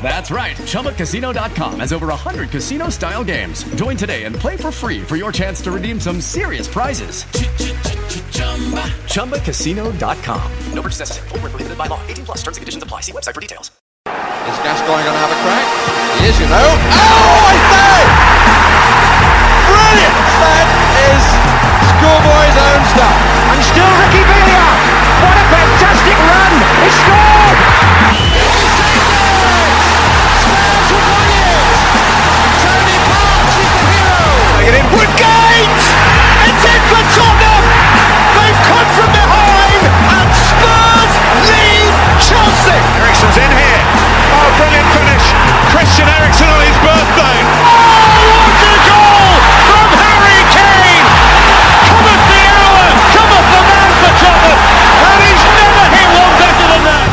That's right. ChumbaCasino.com has over 100 casino-style games. Join today and play for free for your chance to redeem some serious prizes. ChumbaCasino.com. No purchase necessary. Void where prohibited by law. 18+. Terms and conditions apply. See website for details. Is Gascoigne going to have a crack? He is, you know. Oh, I say! Brilliant! That is schoolboy's own stuff. And still Ricky Villa. What a fantastic run! He scored! Spurs will win it! Tony Parks is the hero! Take it in. Woodgate! It's in for Tottenham! They've come from behind and Spurs lead Chelsea! Eriksen's in here. Oh, brilliant finish. Christian Eriksen on his birthday. Oh, what a goal from Harry Kane. Cometh the hour, cometh the man for Tottenham. And he's never hit one better than that.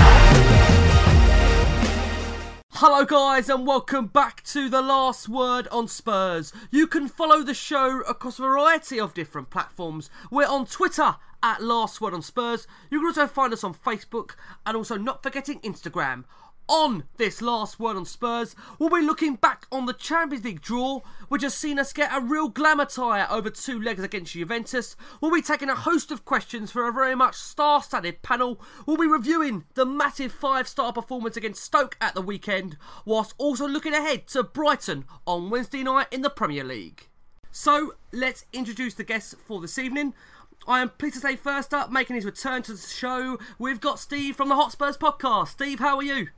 Hello guys and welcome back to The Last Word on Spurs. You can follow the show across a variety of different platforms. We're on Twitter at Last Word on Spurs. You can also find us on Facebook and also, not forgetting, Instagram. On this Last Word on Spurs, we'll be looking back on the Champions League draw, which has seen us get a real glamour tire over two legs against Juventus. We'll be taking a host of questions for a very much star-studded panel. We'll be reviewing the massive 5-star performance against Stoke at the weekend, whilst also looking ahead to Brighton on Wednesday night in the Premier League. So, let's introduce the guests for this evening. I am pleased to say, first up, making his return to the show, we've got Steve from the Hotspurs podcast. Steve, how are you?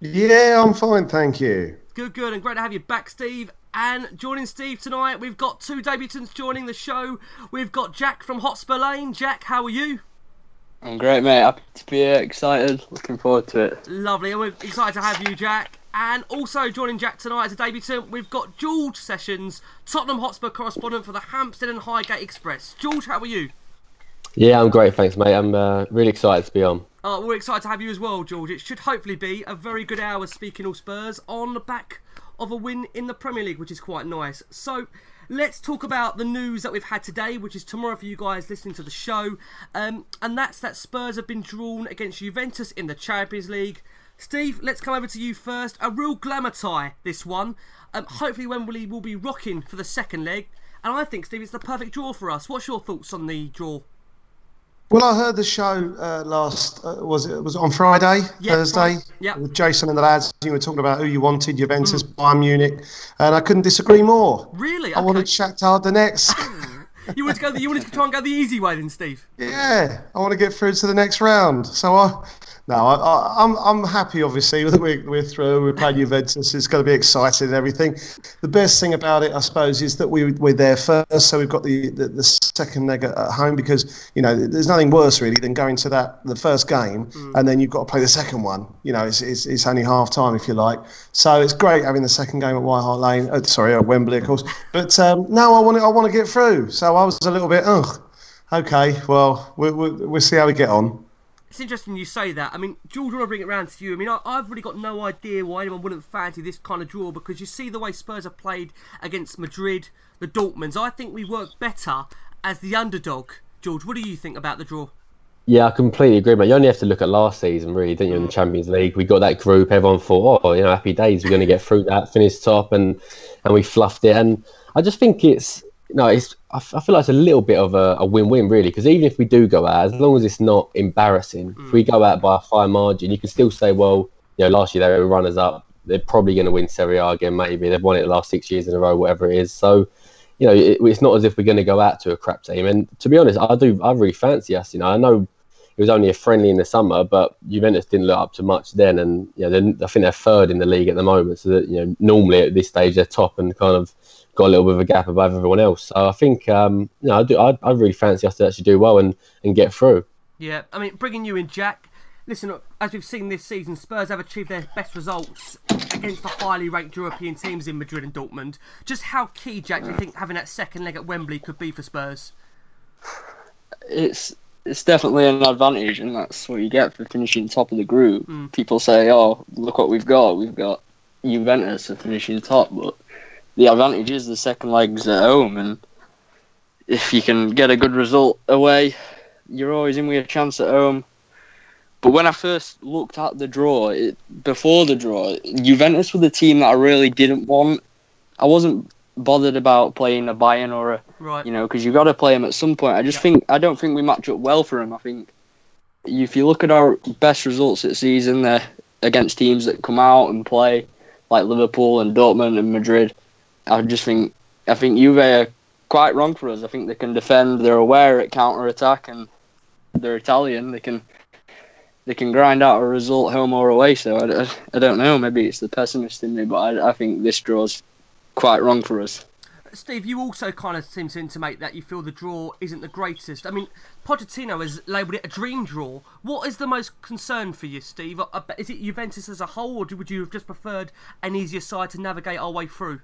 Yeah, I'm fine, thank you. Good, and great to have you back, Steve. And joining Steve tonight, we've got two debutants joining the show. We've got Jack from Hotspur Lane. Jack, how are you? I'm great, mate. Happy to be here, excited, looking forward to it. Lovely, and we're excited to have you, Jack. And also joining Jack tonight as a debutant, we've got George Sessions, Tottenham Hotspur correspondent for the Hampstead and Highgate Express. George, how are you? Yeah, I'm great, thanks, mate. I'm really excited to be on. We're excited to have you as well, George. It should hopefully be a very good hour speaking all Spurs on the back of a win in the Premier League, which is quite nice. So let's talk about the news that we've had today, which is tomorrow for you guys listening to the show. And that's that Spurs have been drawn against Juventus in the Champions League. Steve, let's come over to you first. A real glamour tie, this one. Hopefully Wembley will be rocking for the second leg. And I think, Steve, it's the perfect draw for us. What's your thoughts on the draw? Well, I heard the show was it on Friday, yep, Thursday, yep, with Jason and the lads. You were talking about who you wanted, Juventus, Bayern Munich, and I couldn't disagree more. Really? I wanted Shakhtar Donetsk. You wanted to try and go the easy way then, Steve? Yeah, I want to get through to the next round. So I'm happy, obviously, that we're through. We're playing Juventus. It's going to be exciting and everything. The best thing about it, I suppose, is that we're there first, so we've got the second leg at home, because you know there's nothing worse really than going to the first game and then you've got to play the second one. You know, it's only half time, if you like. So it's great having the second game at White Hart Lane. At Wembley, of course. But no, I want to get through. So I was a little bit okay. Well, we'll see how we get on. It's interesting you say that. I mean, George, I want to bring it round to you. I mean, I've really got no idea why anyone wouldn't fancy this kind of draw, because you see the way Spurs have played against Madrid, the Dortmunds. I think we work better as the underdog. George, what do you think about the draw? Yeah, I completely agree, mate. You only have to look at last season, really, don't you, in the Champions League? We got that group, everyone thought, oh, you know, happy days, we're going to get through that, finish top, and we fluffed it. And I just think it's, you know, it's, I feel like it's a little bit of a win-win, really, because even if we do go out, as long as it's not embarrassing, if we go out by a fine margin, you can still say, well, you know, last year they were runners-up, they're probably going to win Serie A again, maybe. They've won it the last 6 years in a row, whatever it is. So, you know, it's not as if we're going to go out to a crap team. And to be honest, I really fancy us, you know. I know it was only a friendly in the summer, but Juventus didn't look up to much then. And, you know, I think they're third in the league at the moment. So, that, you know, normally at this stage, they're top and kind of got a little bit of a gap above everyone else. So I think, you know, I really fancy us to actually do well and get through. Yeah, I mean, bringing you in, Jack. Listen, as we've seen this season, Spurs have achieved their best results against the highly ranked European teams in Madrid and Dortmund. Just how key, Jack, do you think having that second leg at Wembley could be for Spurs? It's definitely an advantage, and that's what you get for finishing top of the group. Mm. People say, oh, look what we've got. We've got Juventus for finishing top, but the advantage is the second leg's at home, and if you can get a good result away, you're always in with a chance at home. But when I first looked at the draw, before the draw, Juventus were the team that I really didn't want. I wasn't bothered about playing a Bayern or a, right, you know, because you've got to play them at some point. I just think, I don't think we match up well for them. I think if you look at our best results this season, they're against teams that come out and play like Liverpool and Dortmund and Madrid. I think Juve are quite wrong for us. I think they can defend. They're aware at counter attack, and they're Italian. They can grind out a result home or away, so I don't know. Maybe it's the pessimist in me, but I think this draw's quite wrong for us. Steve, you also kind of seem to intimate that you feel the draw isn't the greatest. I mean, Pochettino has labelled it a dream draw. What is the most concern for you, Steve? Is it Juventus as a whole, or would you have just preferred an easier side to navigate our way through?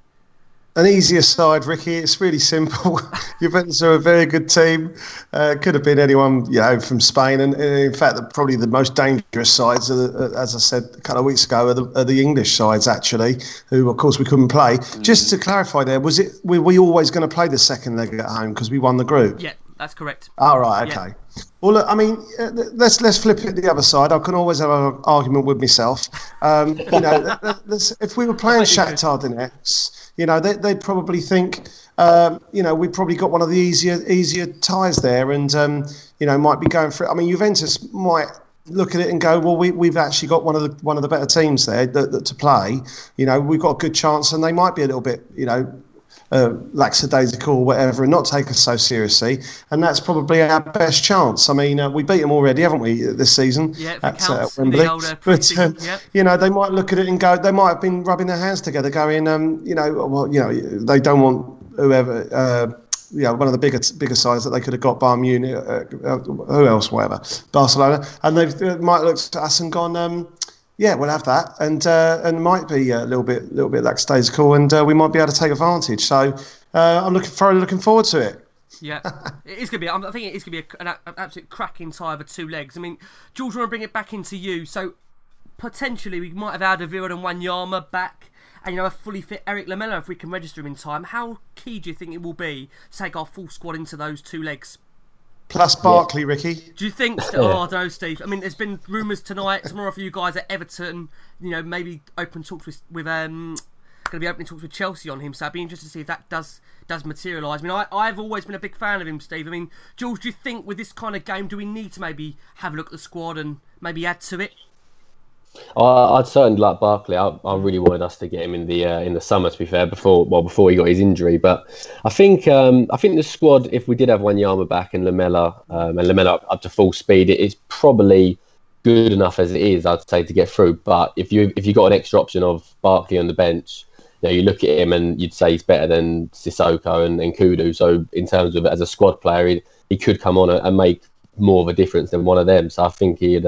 An easier side, Ricky. It's really simple. Juventus are a very good team. Could have been anyone, you know, from Spain. And in fact, probably the most dangerous sides, as I said a couple of weeks ago, are the English sides, actually, who, of course, we couldn't play. Mm. Just to clarify there, were we always going to play the second leg at home because we won the group? Yeah, that's correct. All right, okay. Yeah. Well, look, I mean, let's flip it the other side. I can always have an argument with myself. You know, if we were playing Shakhtar Donetsk, you know, they'd probably think, you know, we probably got one of the easier ties there, and you know, might be going for it. I mean, Juventus might look at it and go, well, we've actually got one of the better teams there to play. You know, we've got a good chance, and they might be a little bit, you know, lackadaisical or whatever, and not take us so seriously, and that's probably our best chance. I mean, we beat them already, haven't we, this season? Yeah, at Wembley. But you know, they might look at it and go, they might have been rubbing their hands together, going, you know, well, you know, they don't want whoever, you know, one of the bigger sides that they could have got, Bayern Munich, who else, whatever, Barcelona, and they might look at us and gone, yeah, we'll have that, and might be a little bit lackadaisical, and we might be able to take advantage. So I'm looking forward to it. Yeah, it is gonna be. I think it is gonna be an absolute cracking tie over two legs. I mean, George, I want to bring it back into you. So potentially we might have Alderweireld and Wanyama back, and you know, a fully fit Eric Lamela if we can register him in time. How key do you think it will be to take our full squad into those two legs? Plus Barkley, Ricky. Do you think... Oh, I don't know, Steve. I mean, there's been rumours tomorrow for you guys at Everton. You know, maybe open talks with going to be opening talks with Chelsea on him, so I'd be interested to see if that does materialise. I mean, I've always been a big fan of him, Steve. I mean, George, do you think with this kind of game, do we need to maybe have a look at the squad and maybe add to it? I'd certainly like Barkley. I really wanted us to get him in the summer, to be fair, before he got his injury. But I think the squad, if we did have Wanyama back and Lamela up to full speed, it's probably good enough as it is, I'd say, to get through. But if you got an extra option of Barkley on the bench, you know, you look at him and you'd say he's better than Sissoko and Kudu. So in terms of as a squad player, he could come on and make more of a difference than one of them. So I think he'd...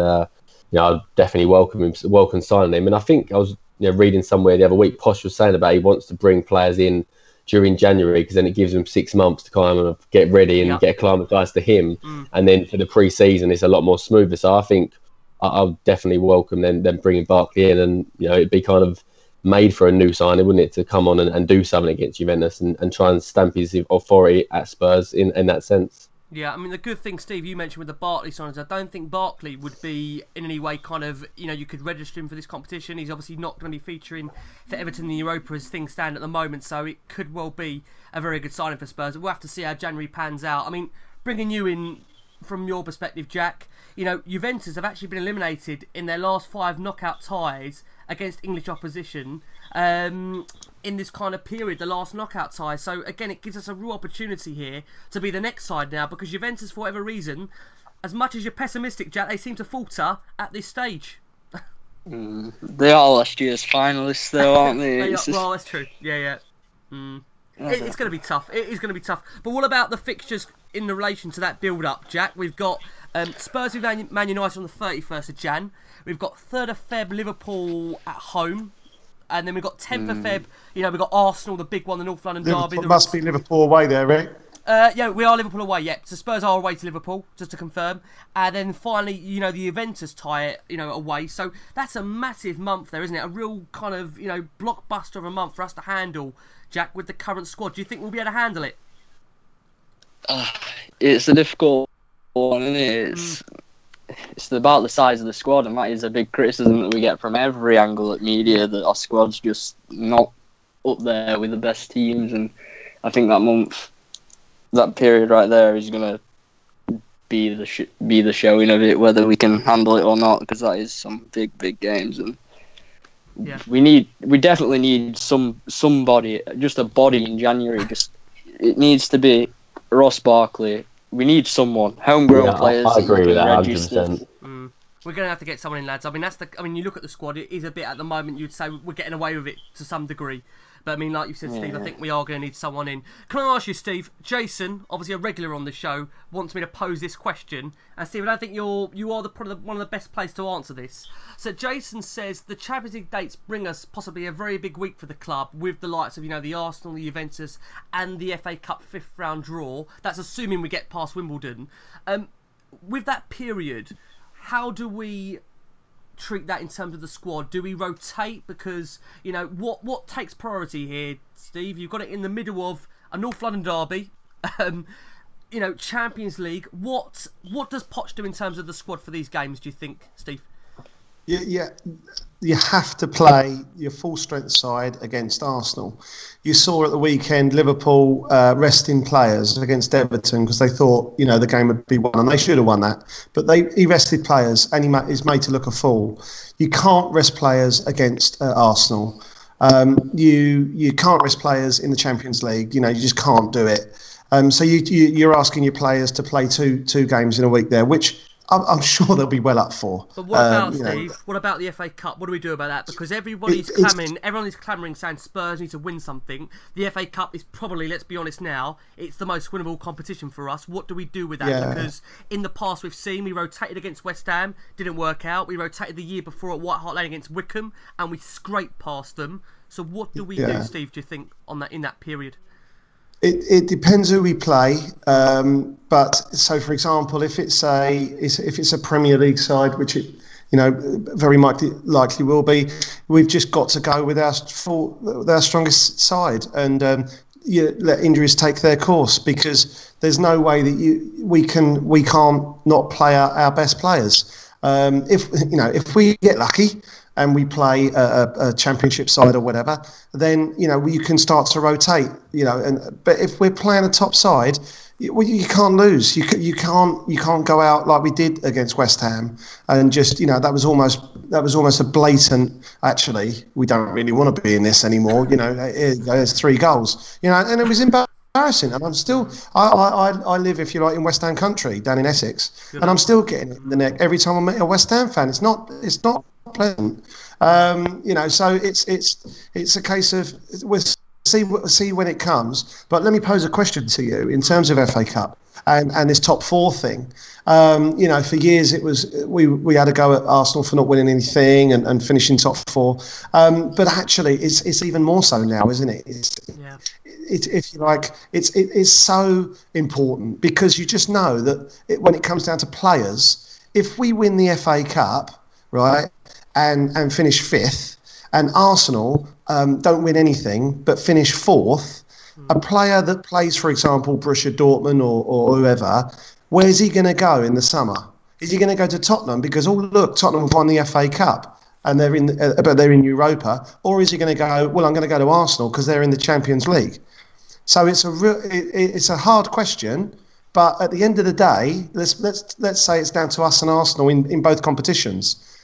you know, I'd definitely welcome signing him. And I think I was, you know, reading somewhere the other week, Posh was saying about he wants to bring players in during January because then it gives them 6 months to kind of get ready and get acclimatised to him. Mm. And then for the pre-season, it's a lot more smoother. So I think I'll definitely welcome them bringing Barkley in, and, you know, it'd be kind of made for a new signing, wouldn't it, to come on and do something against Juventus and try and stamp his authority at Spurs in that sense. Yeah, I mean, the good thing, Steve, you mentioned with the Barkley signings, I don't think Barkley would be in any way kind of, you know, you could register him for this competition. He's obviously not going to be featuring for Everton in the Europa as things stand at the moment, so it could well be a very good signing for Spurs. We'll have to see how January pans out. I mean, bringing you in from your perspective, Jack, you know, Juventus have actually been eliminated in their last 5 knockout ties against English opposition in this kind of period, the last knockout tie. So again, it gives us a real opportunity here to be the next side now, because Juventus, for whatever reason, as much as you're pessimistic, Jack, they seem to falter at this stage. They are last year's finalists though, aren't they? Well, that's true. Yeah. It's going to be tough. It is going to be tough. But what about the fixtures in relation to that build-up, Jack? We've got Spurs with Man United on the 31st of Jan. We've got 3rd of Feb, Liverpool at home. And then we've got 10th of Feb, you know, we've got Arsenal, the big one, the North London derby. It must be Liverpool away there, right? Yeah, we are Liverpool away, yeah. So Spurs are away to Liverpool, just to confirm. And then finally, you know, the Juventus tie, you know, away. So that's a massive month there, isn't it? A real kind of, you know, blockbuster of a month for us to handle, Jack, with the current squad. Do you think we'll be able to handle it? It's a difficult one, isn't it? It's about the size of the squad, and that is a big criticism that we get from every angle at media, that our squad's just not up there with the best teams. And I think that month, that period right there is going to be the showing of it, whether we can handle it or not, because that is some big games, and yeah. we definitely need somebody, just a body in January. Just it needs to be Ross Barkley. We need someone homegrown players. I agree with that 100%. We're going to have to get someone in, lads. I mean, you look at the squad; it is a bit at the moment. You'd say we're getting away with it to some degree. But I mean, like you said, Steve, I think we are going to need someone in. Can I ask you, Steve? Jason, obviously a regular on the show, wants me to pose this question. And Steve, I don't think you are probably one of the best placed to answer this. So Jason says, the Champions League dates bring us possibly a very big week for the club, with the likes of, you know, the Arsenal, the Juventus and the FA Cup 5th round draw. That's assuming we get past Wimbledon. With that period, how do we treat that in terms of the squad? Do we rotate? Because, you know, what takes priority here, Steve? You've got it in the middle of a North London derby, you know, Champions League. What does Poch do in terms of the squad for these games, do you think, Steve? Yeah, you have to play your full strength side against Arsenal. You saw at the weekend Liverpool resting players against Everton because they thought, you know, the game would be won, and they should have won that. But he rested players, and he's made to look a fool. You can't rest players against Arsenal. You can't rest players in the Champions League. You know, you just can't do it. So you're asking your players to play two games in a week there, which I'm sure they'll be well up for. But what about, Steve? Know. What about the FA Cup? What do we do about that? Because everyone is clamouring, saying Spurs need to win something. The FA Cup is probably, let's be honest now, it's the most winnable competition for us. What do we do with that? Yeah. Because in the past we've seen, we rotated against West Ham, didn't work out. We rotated the year before at White Hart Lane against Wickham, and we scraped past them. So what do we do, Steve, do you think, on that in that period? It depends who we play, but so for example, if it's a Premier League side, which it, you know, very likely will be, we've just got to go with our strongest side and let injuries take their course, because there's no way that we can't not play our best players. If we get lucky and we play a championship side or whatever, then, you know, you can start to rotate, you know. But if we're playing a top side, you can't lose. You can't go out like we did against West Ham and just, you know, that was almost a blatant, actually, we don't really want to be in this anymore. You know, there's 3 goals, you know, and it was embarrassing. And I'm still, I live, if you like, in West Ham country down in Essex, and I'm still getting it in the neck every time I meet a West Ham fan. It's not pleasant, you know. So it's a case of we'll see when it comes. But let me pose a question to you in terms of FA Cup and this top 4 thing. You know, for years it was we had a go at Arsenal for not winning anything and finishing top 4. But actually, it's even more so now, isn't it? It's so important, because you just know that when it comes down to players, if we win the FA Cup, right, and finish 5th, and Arsenal don't win anything but finish 4th, a player that plays, for example, Borussia Dortmund or whoever, where's he going to go in the summer? Is he going to go to Tottenham because, oh, look, Tottenham have won the FA Cup and they're in, but they're in Europa? Or is he going to go, well, I'm going to go to Arsenal because they're in the Champions League? So it's a hard question, but at the end of the day, let's say it's down to us and Arsenal in both competitions.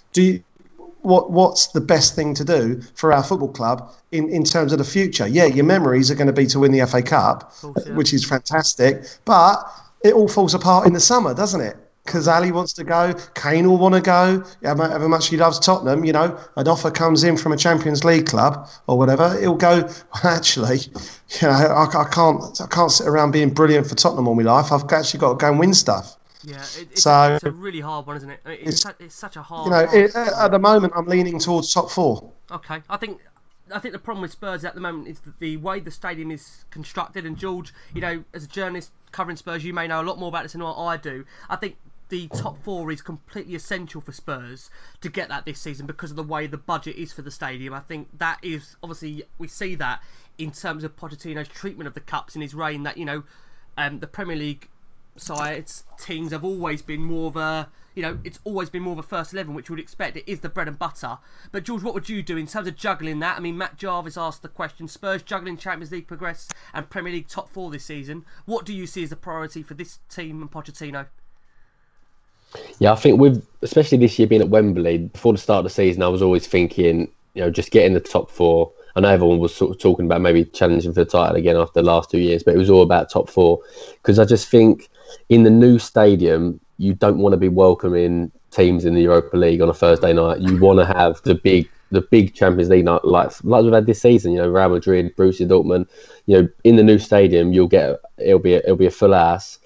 What's the best thing to do for our football club in terms of the future? Yeah, your memories are going to be to win the FA Cup, course, yeah, which is fantastic, but it all falls apart in the summer, doesn't it? Because Ali wants to go, Kane will want to go, however much he loves Tottenham, you know, an offer comes in from a Champions League club or whatever, he'll go, well, actually, you know, I can't sit around being brilliant for Tottenham all my life. I've actually got to go and win stuff. Yeah, it's a really hard one, isn't it? I mean, it's such a hard one. You know, at the moment, I'm leaning towards top four. Okay, I think the problem with Spurs at the moment is the way the stadium is constructed. And George, you know, as a journalist covering Spurs, you may know a lot more about this than what I do. I think the top four is completely essential for Spurs to get that this season because of the way the budget is for the stadium. I think that is, obviously, we see that in terms of Pochettino's treatment of the cups in his reign, that, you know, the Premier League sides, teams have always been more of a, you know, it's always been more of a first 11, which you would expect. It is the bread and butter. But George, what would you do in terms of juggling that? I mean, Matt Jarvis asked the question, Spurs juggling Champions League progress and Premier League top four this season. What do you see as the priority for this team and Pochettino? Yeah, I think with, especially this year being at Wembley, before the start of the season, I was always thinking, you know, just getting the top four. I know everyone was sort of talking about maybe challenging for the title again after the last 2 years, but it was all about top four. Because I just think in the new stadium, you don't want to be welcoming teams in the Europa League on a Thursday night. You want to have the big Champions League night, like we've had this season. You know, Real Madrid, Borussia Dortmund. You know, in the new stadium, it'll be a full house.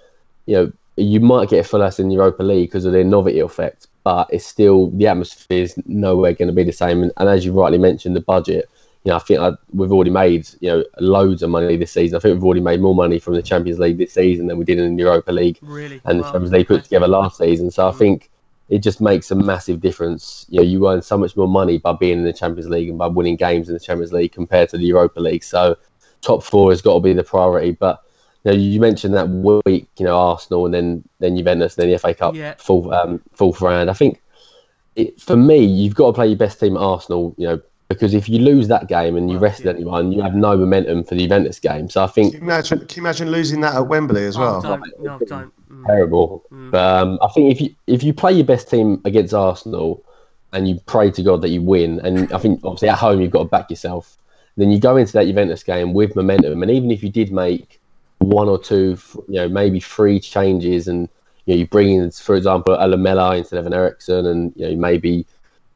You know, you might get a full house in the Europa League because of the novelty effect, but it's still, the atmosphere is nowhere going to be the same. And as you rightly mentioned, the budget. You know, I think we've already made, you know, loads of money this season. I think we've already made more money from the Champions League this season than we did in the Europa League and the Champions League put together last season. So I think it just makes a massive difference. You know, you earn so much more money by being in the Champions League and by winning games in the Champions League compared to the Europa League. So top four has got to be the priority. But you know, you mentioned that week, you know, Arsenal and then Juventus and then the FA Cup fourth round. I think for me, you've got to play your best team at Arsenal. You know, because if you lose that game and you rested anyone, you have no momentum for the Juventus game. So I think... Can you imagine losing that at Wembley as well? No, I don't. Terrible. Mm. But I think if you play your best team against Arsenal and you pray to God that you win, and I think obviously at home you've got to back yourself, then you go into that Juventus game with momentum. And even if you did make one or two, you know, maybe three changes and you know, you bring in, for example, a Lamela instead of an Eriksen and you know, maybe...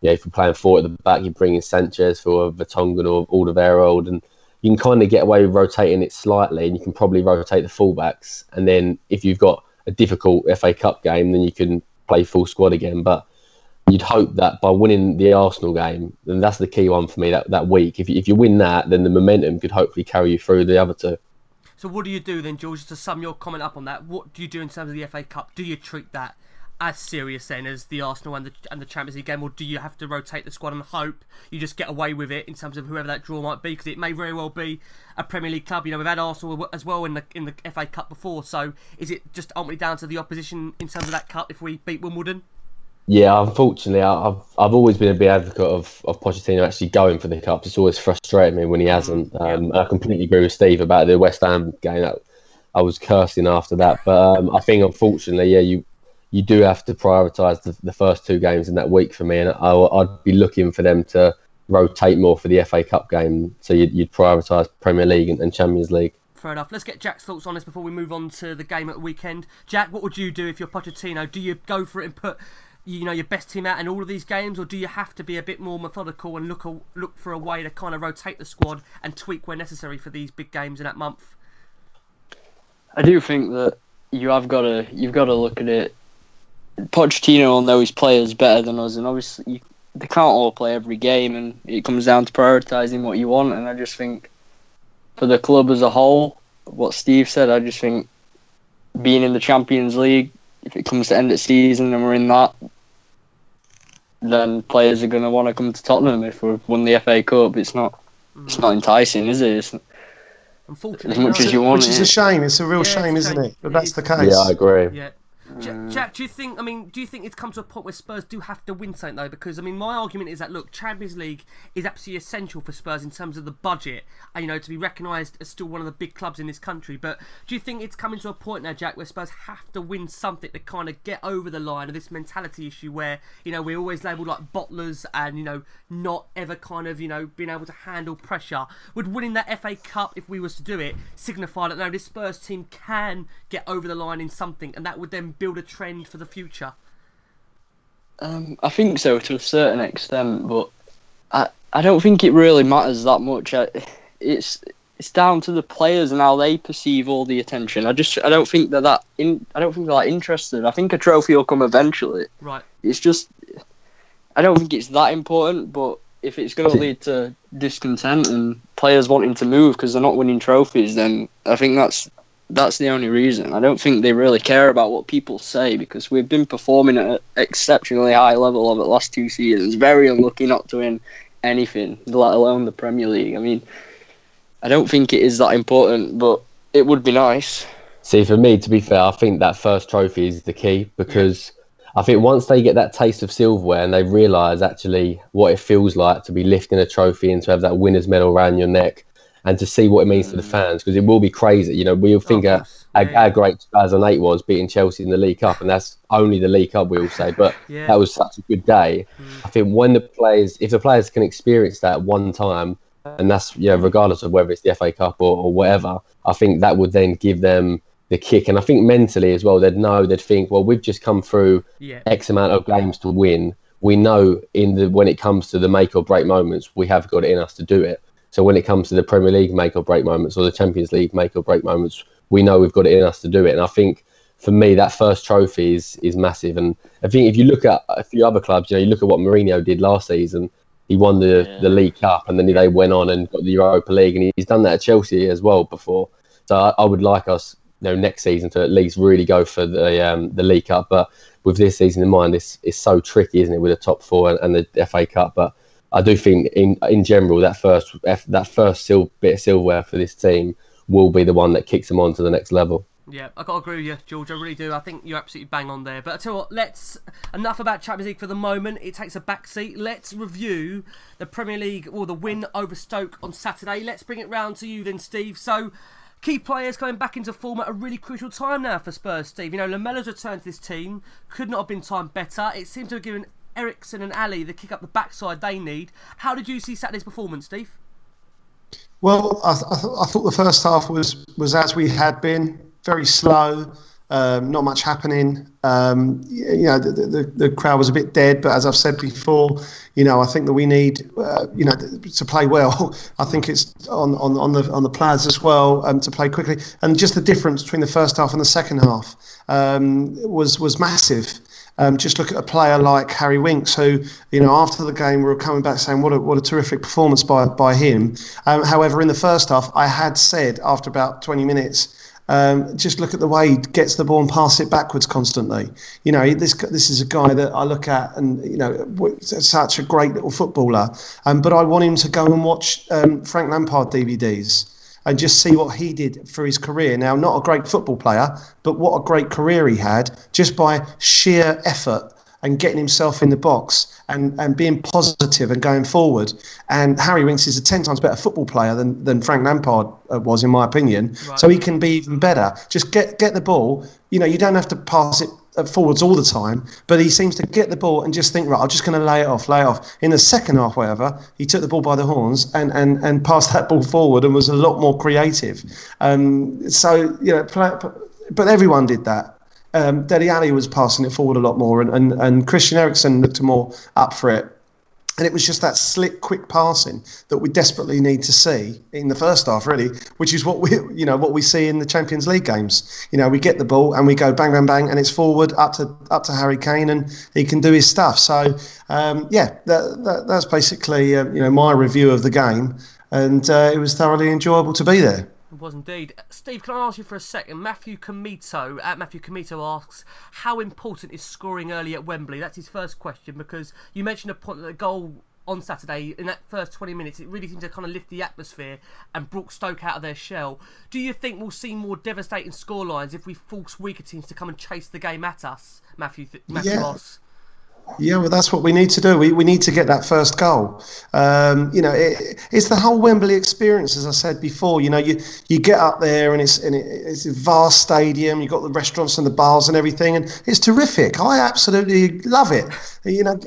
Yeah, if you're playing four at the back, you bring in Sanchez for Vertonghen or Alderweireld, and you can kind of get away with rotating it slightly, and you can probably rotate the fullbacks. And then if you've got a difficult FA Cup game, then you can play full squad again. But you'd hope that by winning the Arsenal game, and that's the key one for me that week. If you win that, then the momentum could hopefully carry you through the other two. So what do you do then, George? To sum your comment up on that, what do you do in terms of the FA Cup? Do you treat that as serious then as the Arsenal and the Champions League game, or do you have to rotate the squad and hope you just get away with it in terms of whoever that draw might be? Because it may very well be a Premier League club. You know, we've had Arsenal as well in the FA Cup before. So is it just ultimately down to the opposition in terms of that cup if we beat Wimbledon? Yeah, unfortunately, I've always been a big advocate of Pochettino actually going for the cups. It's always frustrated me when he hasn't. I completely agree with Steve about the West Ham game. I was cursing after that, but I think unfortunately, yeah, you do have to prioritise the first two games in that week for me, and I'd be looking for them to rotate more for the FA Cup game, so you'd prioritise Premier League and Champions League. Fair enough. Let's get Jack's thoughts on this before we move on to the game at the weekend. Jack, what would you do if you're Pochettino? Do you go for it and put, you know, your best team out in all of these games, or do you have to be a bit more methodical and look for a way to kind of rotate the squad and tweak where necessary for these big games in that month? I do think that you've got to look at it. Pochettino will know his players better than us, and obviously they can't all play every game, and it comes down to prioritising what you want. And I just think for the club as a whole, what Steve said, I just think being in the Champions League, if it comes to end of season and we're in that, then players are going to want to come to Tottenham if we've won the FA Cup. It's not enticing, is it? It's, Unfortunately, as much as you want, which is a shame. It's a real shame, isn't it? But that's the case. Yeah, I agree. Yeah. Jack, do you think? I mean, do you think it's come to a point where Spurs do have to win something though? Because I mean, my argument is that look, Champions League is absolutely essential for Spurs in terms of the budget, and you know, to be recognised as still one of the big clubs in this country. But do you think it's coming to a point now, Jack, where Spurs have to win something to kind of get over the line of this mentality issue, where you know we're always labelled like bottlers and you know not ever kind of you know being able to handle pressure? Would winning that FA Cup, if we was to do it, signify that no, this Spurs team can get over the line in something, and that would then build a trend for the future? I think so to a certain extent, but I don't think it really matters that much. It's down to the players and how they perceive all the attention. I don't think they're that interested. I think a trophy will come eventually. Right. It's just I don't think it's that important, but if it's going to lead to discontent and players wanting to move because they're not winning trophies, then I think that's the only reason. I don't think they really care about what people say because we've been performing at an exceptionally high level over the last two seasons. Very unlucky not to win anything, let alone the Premier League. I mean, I don't think it is that important, but it would be nice. See, for me, to be fair, I think that first trophy is the key because I think once they get that taste of silverware and they realise actually what it feels like to be lifting a trophy and to have that winner's medal around your neck, and to see what it means to the fans, because it will be crazy. You know, we'll think how great 2008 was, beating Chelsea in the League Cup, and that's only the League Cup, we all say, but that was such a good day. I think when the players, if the players can experience that one time, and that's, you know, regardless of whether it's the FA Cup or whatever, I think that would then give them the kick. And I think mentally as well, they'd think, well, we've just come through X amount of games to win. We know when it comes to the make or break moments, we have got it in us to do it. So when it comes to the Premier League make-or-break moments or the Champions League make-or-break moments, we know we've got it in us to do it. And I think, for me, that first trophy is massive. And I think if you look at a few other clubs, you know, you look at what Mourinho did last season. He won the League Cup and then they went on and got the Europa League. And he's done that at Chelsea as well before. So I would like us, you know, next season to at least really go for the League Cup. But with this season in mind, it's so tricky, isn't it, with the top four and the FA Cup. But I do think, in general, that first bit of silverware for this team will be the one that kicks them on to the next level. Yeah, I've got to agree with you, George. I really do. I think you're absolutely bang on there. But I tell you what, enough about Champions League for the moment. It takes a back seat. Let's review the Premier League, or the win over Stoke on Saturday. Let's bring it round to you then, Steve. So, key players coming back into form at a really crucial time now for Spurs, Steve. You know, Lamela's return to this team could not have been timed better. It seems to have given Eriksen and Ali the kick up the backside they need. How did you see Saturday's performance, Steve? Well, I thought the first half was as we had been, very slow, not much happening. You know, the crowd was a bit dead, but as I've said before, you know, I think that we need, you know, to play well. I think it's on the players as well, to play quickly, and just the difference between the first half and the second half was massive. Just look at a player like Harry Winks, who, you know, after the game we were coming back saying what a terrific performance by him. However, in the first half, I had said after about 20 minutes, just look at the way he gets the ball and passes it backwards constantly. You know, this is a guy that I look at and, you know, such a great little footballer. But I want him to go and watch Frank Lampard DVDs and just see what he did for his career. Now, not a great football player, but what a great career he had just by sheer effort and getting himself in the box and being positive and going forward. And Harry Winks is a 10 times better football player than Frank Lampard was, in my opinion. Right. So he can be even better. Just get the ball. You know, you don't have to pass it forwards all the time, but he seems to get the ball and just think, right, I'm just going to lay it off. In the second half, however, he took the ball by the horns and passed that ball forward and was a lot more creative. So, you know, but everyone did that. Dele Alli was passing it forward a lot more, and Christian Eriksen looked more up for it. And it was just that slick, quick passing that we desperately need to see in the first half, really, which is what we see in the Champions League games. You know, we get the ball and we go bang, bang, bang, and it's forward up to Harry Kane, and he can do his stuff. So, that's basically you know, my review of the game, and it was thoroughly enjoyable to be there. It was indeed. Steve, can I ask you for a second? Matthew Comito asks, how important is scoring early at Wembley? That's his first question, because you mentioned a point that the goal on Saturday, in that first 20 minutes, it really seemed to kind of lift the atmosphere and brought Stoke out of their shell. Do you think we'll see more devastating scorelines if we force weaker teams to come and chase the game at us, Matthew Ross? Yeah, well, that's what we need to do. We need to get that first goal. It's the whole Wembley experience, as I said before. You get up there and it's a vast stadium. You've got the restaurants and the bars and everything, and it's terrific. I absolutely love it.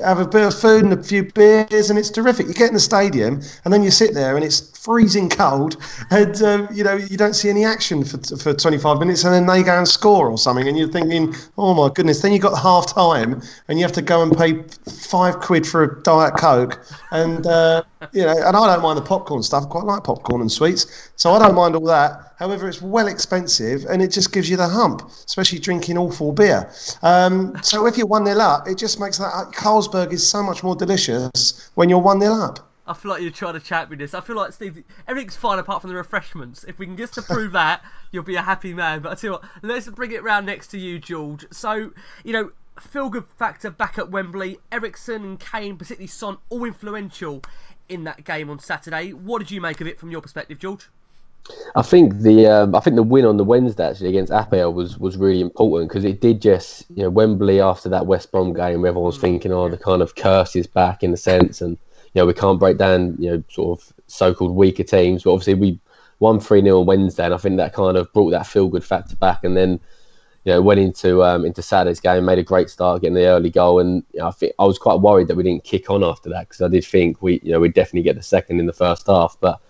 Have a bit of food and a few beers, and it's terrific. You get in the stadium, and then you sit there, and it's freezing cold, and you don't see any action for 25 minutes, and then they go and score or something, and you're thinking, oh my goodness. Then you got half time, and you have to go and pay £5 for a Diet Coke, and and I don't mind the popcorn stuff. I quite like popcorn and sweets, so I don't mind all that. However, it's well expensive, and it just gives you the hump, especially drinking awful beer. So if you're 1-0 up, it just makes that Carlsberg is so much more delicious when you're 1-0 up. I feel like you're trying to chat with this. I feel like, Steve, everything's fine apart from the refreshments. If we can just approve that, you'll be a happy man. But I tell you what, let's bring it round next to you, George. So, feel-good factor back at Wembley. Eriksen and Kane, particularly Son, all influential in that game on Saturday. What did you make of it from your perspective, George? I think the win on the Wednesday actually against APOEL was really important, because it did just, Wembley after that West Brom game, everyone's thinking, the kind of curse is back in a sense, and we can't break down sort of so-called weaker teams. But obviously we won 3-0 on Wednesday, and I think that kind of brought that feel-good factor back, and then. Went into Saturday's game, made a great start, getting the early goal, and I was quite worried that we didn't kick on after that, because I did think we'd definitely get the second in the first half, but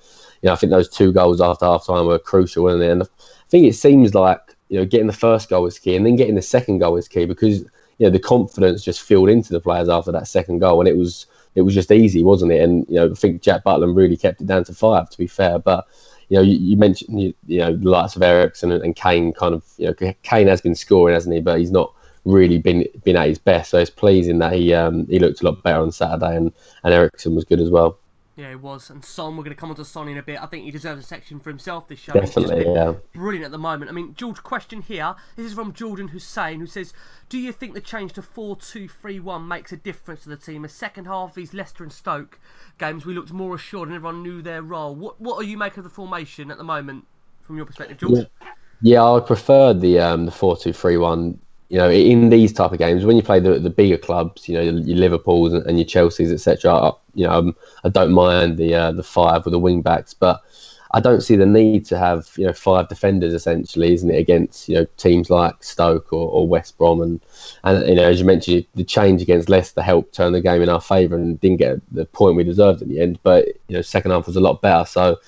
I think those two goals after half time were crucial, weren't they? And I think it seems like getting the first goal is key, and then getting the second goal is key, because the confidence just filled into the players after that second goal, and it was just easy, wasn't it? And I think Jack Butland really kept it down to 5, to be fair, but. You mentioned the likes of Eriksen and Kane. Kind of, Kane has been scoring, hasn't he? But he's not really been at his best. So it's pleasing that he looked a lot better on Saturday, and Eriksen was good as well. Yeah, he was. And Son, we're going to come on to Son in a bit. I think he deserves a section for himself this show. Definitely, yeah. Brilliant at the moment. I mean, George, question here. This is from Jordan Hussein, who says, do you think the change to 4-2-3-1 makes a difference to the team? The second half of these Leicester and Stoke games, we looked more assured and everyone knew their role. What are you making of the formation at the moment from your perspective, George? Yeah, I prefer the 4-2-3-1. In these type of games, when you play the bigger clubs, your Liverpools and your Chelseas, etc. I don't mind the 5 with the wing backs, but I don't see the need to have 5 defenders essentially, isn't it? Against teams like Stoke or West Brom, and as you mentioned, the change against Leicester helped turn the game in our favour and didn't get the point we deserved in the end. But second half was a lot better, so.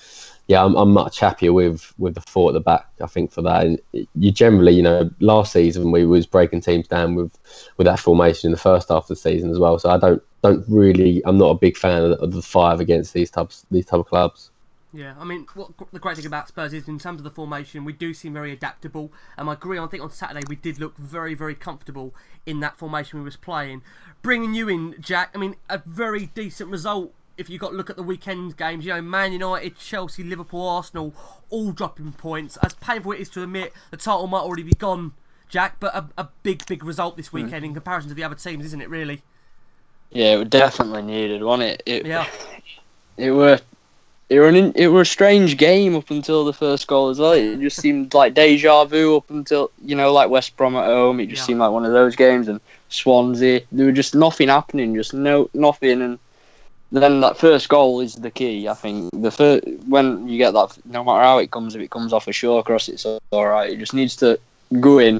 Yeah, I'm much happier with the 4 at the back, I think, for that. And you generally, last season we was breaking teams down with that formation in the first half of the season as well. So I I'm not a big fan of the 5 against these type of clubs. Yeah, I mean, what the great thing about Spurs is in terms of the formation, we do seem very adaptable. I agree, I think on Saturday we did look very, very comfortable in that formation we was playing. Bringing you in, Jack, I mean, a very decent result. If you got to look at the weekend games, Man United, Chelsea, Liverpool, Arsenal, all dropping points. As painful it is to admit, the title might already be gone, Jack, but a big, big result this weekend in comparison to the other teams, isn't it, really? Yeah, it was definitely needed, wasn't it? It were a strange game up until the first goal as well. It just seemed like deja vu up until, like West Brom at home. It just seemed like one of those games, and Swansea. There was just nothing happening, nothing, and then that first goal is the key, I think. When you get that, no matter how it comes, if it comes off a short cross, it's all right. It just needs to go in,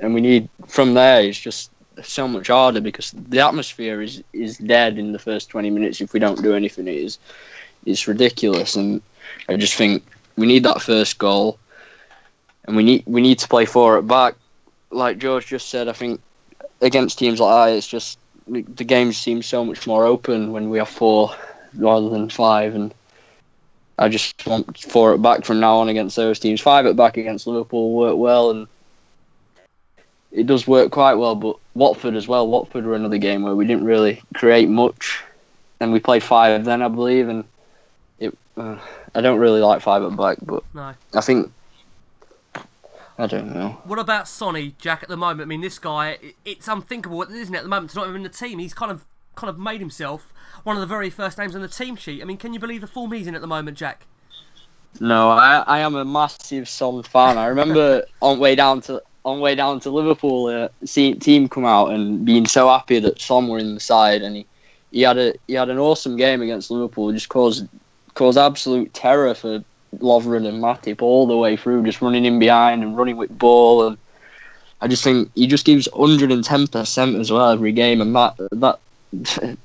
and we need from there. It's just so much harder because the atmosphere is dead in the first 20 minutes. If we don't do anything, it's ridiculous. And I just think we need that first goal, and we need to play 4 at back, like George just said. I think against teams like that, it's just. The game seems so much more open when we have 4 rather than 5, and I just want 4 at back from now on against those teams. 5 at back against Liverpool worked well, and it does work quite well, but Watford as well. Watford were another game where we didn't really create much, and we played 5 then, I believe, and I don't really like 5 at back, but no. I don't know. What about Sonny, Jack, at the moment? I mean, this guy, it's unthinkable, isn't it, at the moment? It's not even in the team. He's kind of kind of made himself one of the very first names on the team sheet. I mean, can you believe the form he's in at the moment, Jack? No, I am a massive Son fan. I remember on way down to Liverpool, seeing the team come out and being so happy that Son were in the side, and he had an awesome game against Liverpool. Just caused absolute terror for Lovren and Matip all the way through, just running in behind and running with ball, and I just think he just gives 110% as well every game, and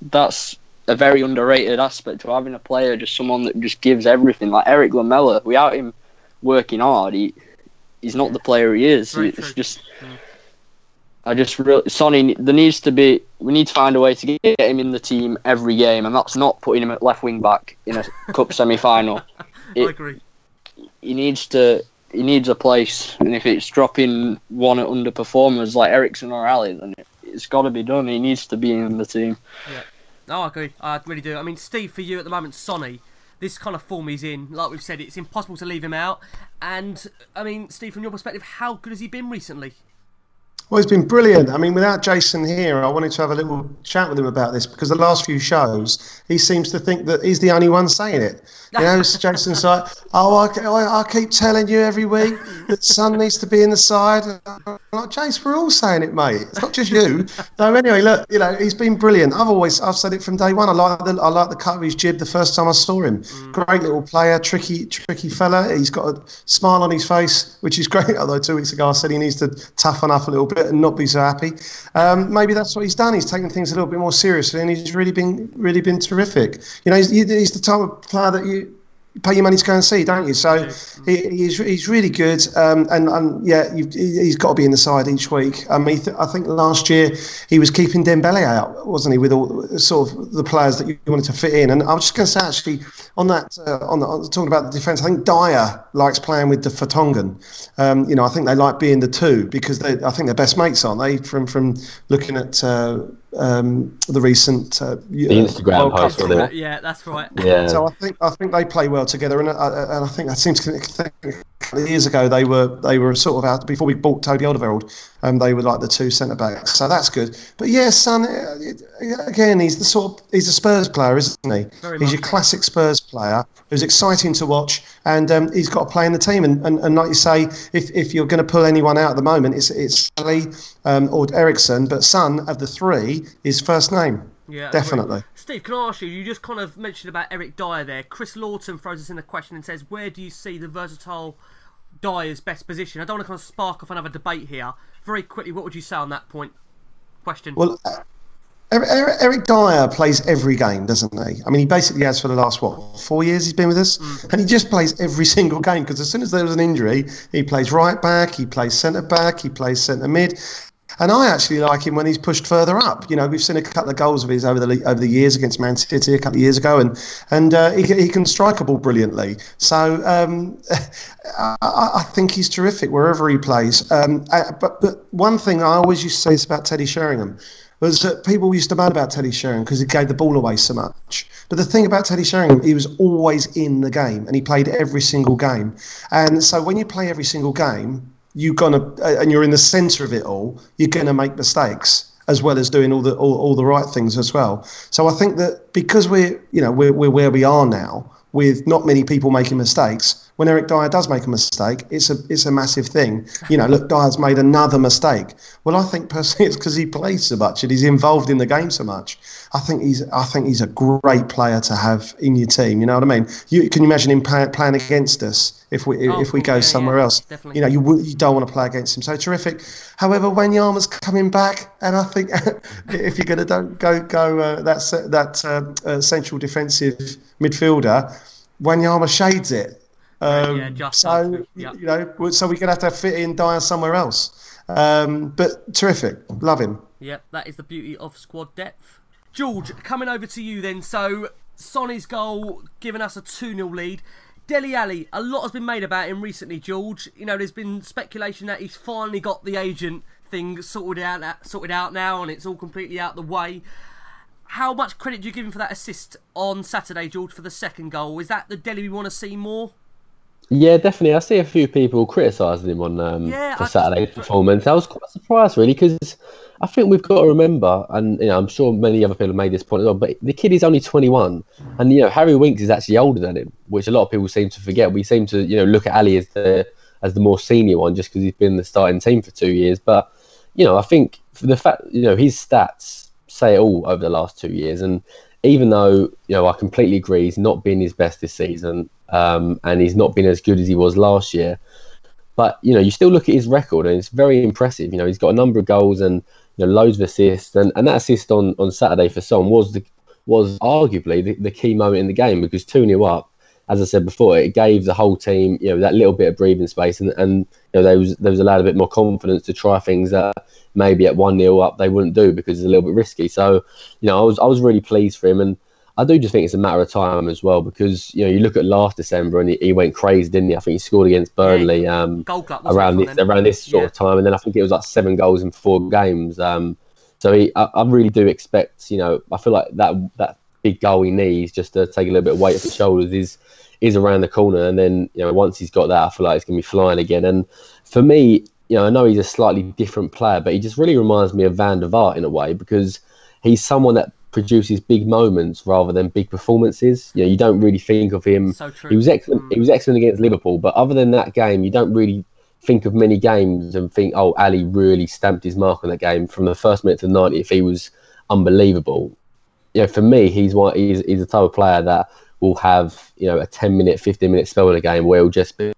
that's a very underrated aspect to having a player, just someone that just gives everything. Like Eric Lamela, without him working hard, he's not the player he is. Sonny, we need to find a way to get him in the team every game, and that's not putting him at left wing back in a cup semi-final. I agree. He needs a place, and if it's dropping one at underperformers like Eriksen or Alli, then it's got to be done. He needs to be in the team. Yeah, no, I agree. I really do. I mean, Steve, for you at the moment, Sonny, this kind of form he's in, like we've said, it's impossible to leave him out. And I mean, Steve, from your perspective, how good has he been recently? Well, he's been brilliant. I mean, without Jason here, I wanted to have a little chat with him about this, because the last few shows, he seems to think that he's the only one saying it. You know, Jason's like, I keep telling you every week that Son needs to be in the side. I'm like, Jason, we're all saying it, mate. It's not just you. No, anyway, look, you know, he's been brilliant. I've said it from day one. I like the cut of his jib the first time I saw him. Great little player, tricky fella. He's got a smile on his face, which is great. Although 2 weeks ago I said he needs to toughen up a little bit and not be so happy. Maybe that's what he's done. He's taken things a little bit more seriously, and he's really been terrific. You know, he's the type of player that you pay your money to go and see, don't you? So he's really good, and yeah, he's got to be in the side each week. I mean, I think last year he was keeping Dembele out, wasn't he, with all sort of the players that you wanted to fit in. And I was just going to say, actually, on that, talking about the defence, I think Dyer likes playing with the Vertonghen. You know, I think they like being the two, because I think they're best mates, aren't they? From looking at the recent Instagram post, yeah, that's right. Yeah. So I think they play well together, and I think that seems to, years ago they were sort of out before we bought Toby Alderweireld, and they were like the two centre backs. So that's good. But yeah, Son, again, he's a Spurs player, isn't he? He's your classic Spurs player who's exciting to watch, and he's got to play in the team. And like you say, if you're going to pull anyone out at the moment, it's Alli or Eriksen, but Son of the three, his first name, yeah, definitely. Steve, can I ask you? You just kind of mentioned about Eric Dyer there. Chris Lawton throws us in a question and says, "Where do you see the versatile Dyer's best position?" I don't want to kind of spark off another debate here. Very quickly, what would you say on that point? Question. Well, Eric Dyer plays every game, doesn't he? I mean, he basically has for the last, 4 years he's been with us? And he just plays every single game, because as soon as there was an injury, he plays right back, he plays centre back, he plays centre mid. And I actually like him when he's pushed further up. You know, we've seen a couple of goals of his over the years against Man City a couple of years ago, and he can strike a ball brilliantly. So I think he's terrific wherever he plays. But one thing I always used to say about Teddy Sheringham was that people used to moan about Teddy Sheringham because he gave the ball away so much. But the thing about Teddy Sheringham, he was always in the game, and he played every single game. And so when you play every single game, you're in the centre of it all, you're gonna make mistakes, as well as doing all the right things as well. So I think that because we're where we are now, with not many people making mistakes, when Eric Dyer does make a mistake, it's a massive thing. You know, look, Dyer's made another mistake. Well, I think personally it's because he plays so much and he's involved in the game so much. I think he's a great player to have in your team. You know what I mean? Can you imagine him playing against us if we go somewhere else? Definitely. You know, you don't want to play against him. So terrific. However, Wanyama's coming back, and I think if you're going to that central defensive midfielder, Wanyama shades it. So we're going to have to fit in Dyer somewhere else. But terrific, love him. Yep, that is the beauty of squad depth. George, coming over to you then. So Sonny's goal giving us a 2-0 lead. Dele Alli, a lot has been made about him recently, George. You know, there's been speculation that he's finally got the agent thing sorted out now, and it's all completely out the way. How much credit do you give him for that assist on Saturday, George, for the second goal? Is that the Dele we want to see more? Yeah, definitely. I see a few people criticising him on for Saturday's performance. I was quite surprised, really, because I think we've got to remember, and you know, I'm sure many other people have made this point as well, but the kid is only 21, and you know, Harry Winks is actually older than him, which a lot of people seem to forget. We seem to, you know, look at Ali as the more senior one just because he's been in the starting team for 2 years, but you know, I think for the fact, you know, his stats say it all over the last 2 years, and even though, you know, I completely agree, he's not been his best this season. And he's not been as good as he was last year. But, you know, you still look at his record and it's very impressive. You know, he's got a number of goals and, you know, loads of assists. And that assist on Saturday for Son was arguably the key moment in the game, because 2-0 up, as I said before, it gave the whole team, you know, that little bit of breathing space. And you know, there was allowed a bit more confidence to try things that maybe at 1-0 up they wouldn't do because it's a little bit risky. So, you know, I was really pleased for him. And I do just think it's a matter of time as well, because you know, you look at last December and he went crazy, didn't he? I think he scored against Burnley around this sort of time, and then I think it was like 7 goals in 4 games. So I really do expect, you know, I feel like that big goal he needs just to take a little bit of weight off his shoulders is around the corner, and then you know, once he's got that, I feel like he's gonna be flying again. And for me, you know, I know he's a slightly different player, but he just really reminds me of Van der Vaart in a way, because he's someone that produces big moments rather than big performances. You know, you don't really think of him. So true. He was excellent. He was excellent against Liverpool, but other than that game, you don't really think of many games and think, oh, Ali really stamped his mark on that game from the first minute to the 90th. He was unbelievable. You know, for me, he's the type of player that will have, you know, a 10-minute, 15-minute spell in a game where he'll just be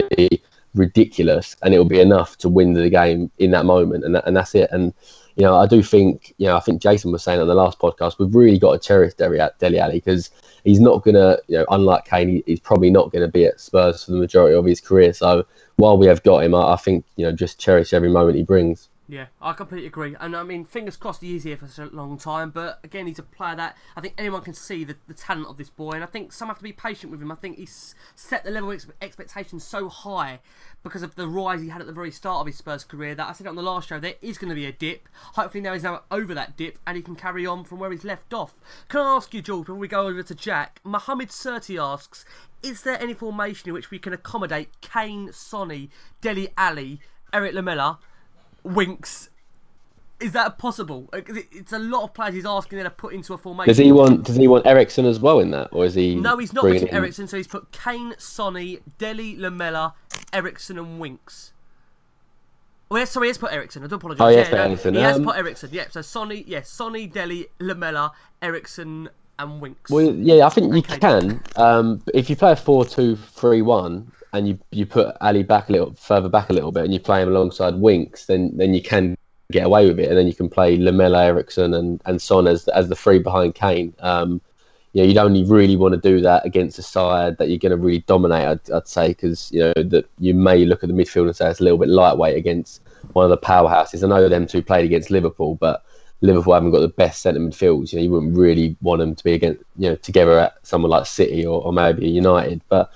ridiculous, and it'll be enough to win the game in that moment, and that's it. And you know, I do think, you know, I think Jason was saying on the last podcast, we've really got to cherish Dele Alli, because he's not going to, you know, unlike Kane, he's probably not going to be at Spurs for the majority of his career. So while we have got him, I think, you know, just cherish every moment he brings. Yeah, I completely agree. And I mean, fingers crossed he is here for such a long time. But again, he's a player that I think anyone can see the talent of this boy. And I think some have to be patient with him. I think he's set the level of expectations so high because of the rise he had at the very start of his Spurs career that I said it on the last show, there is going to be a dip. Hopefully now he's now over that dip and he can carry on from where he's left off. Can I ask you, George, before we go over to Jack, Mohammed Surti asks, is there any formation in which we can accommodate Kane, Sonny, Dele Alli, Eric Lamela, Winks? Is that possible? It's a lot of players he's asking them to put into a formation. Does he want Eriksen as well in that, or is he? No, he's not putting Eriksen. So he's put Kane, Sonny, Dele, Lamela, Eriksen, and Winks. Oh, yeah, sorry, he has put Eriksen. I do apologise. Oh, yes, yeah, Eriksen. He has put Eriksen. Yeah, so Sonny, Dele, Lamela, Eriksen, and Winks. Well, yeah, I think you can. If you play a 4-2-3-1. And you put Ali back a little further back a little bit, and you play him alongside Winks, then you can get away with it, and then you can play Lamela, Eriksen, and Son as the three behind Kane. You know, you'd only really want to do that against a side that you're going to really dominate, I'd say, because you know that you may look at the midfield and say it's a little bit lightweight against one of the powerhouses. I know them two played against Liverpool, but Liverpool haven't got the best centre midfields. You know, you wouldn't really want them to be against, you know, together at someone like City or maybe United. But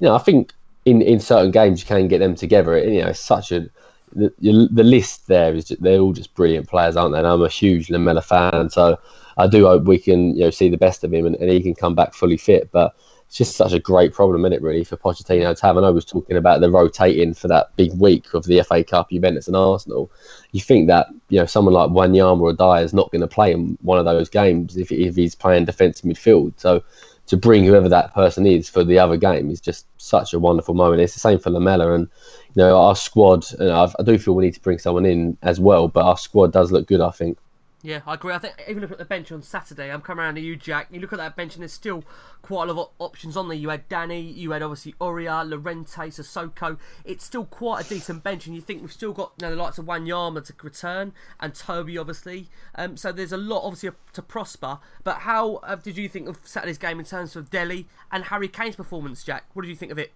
you know, I think in certain games you can get them together. You know, it's such a the list there is just, they're all just brilliant players, aren't they? And I'm a huge Lamela fan, so I do hope we can, you know, see the best of him and he can come back fully fit. But it's just such a great problem, isn't it, really, for Pochettino to have. And I was talking about the rotating for that big week of the FA Cup, Juventus and Arsenal. You think that, you know, someone like Wanyama or Dyer is not going to play in one of those games if he's playing defensive midfield. So to bring whoever that person is for the other game is just such a wonderful moment. It's the same for Lamela, and you know, our squad. You know, I do feel we need to bring someone in as well, but our squad does look good, I think. Yeah, I agree. I think even look at the bench on Saturday. I'm coming around to you, Jack. You look at that bench, and there's still quite a lot of options on there. You had Danny, you had obviously Aurier, Llorente, Sissoko. It's still quite a decent bench, and you think we've still got, you know, the likes of Wanyama to return and Toby, obviously. So there's a lot, obviously, to prosper. But how did you think of Saturday's game in terms of Dele and Harry Kane's performance, Jack? What did you think of it?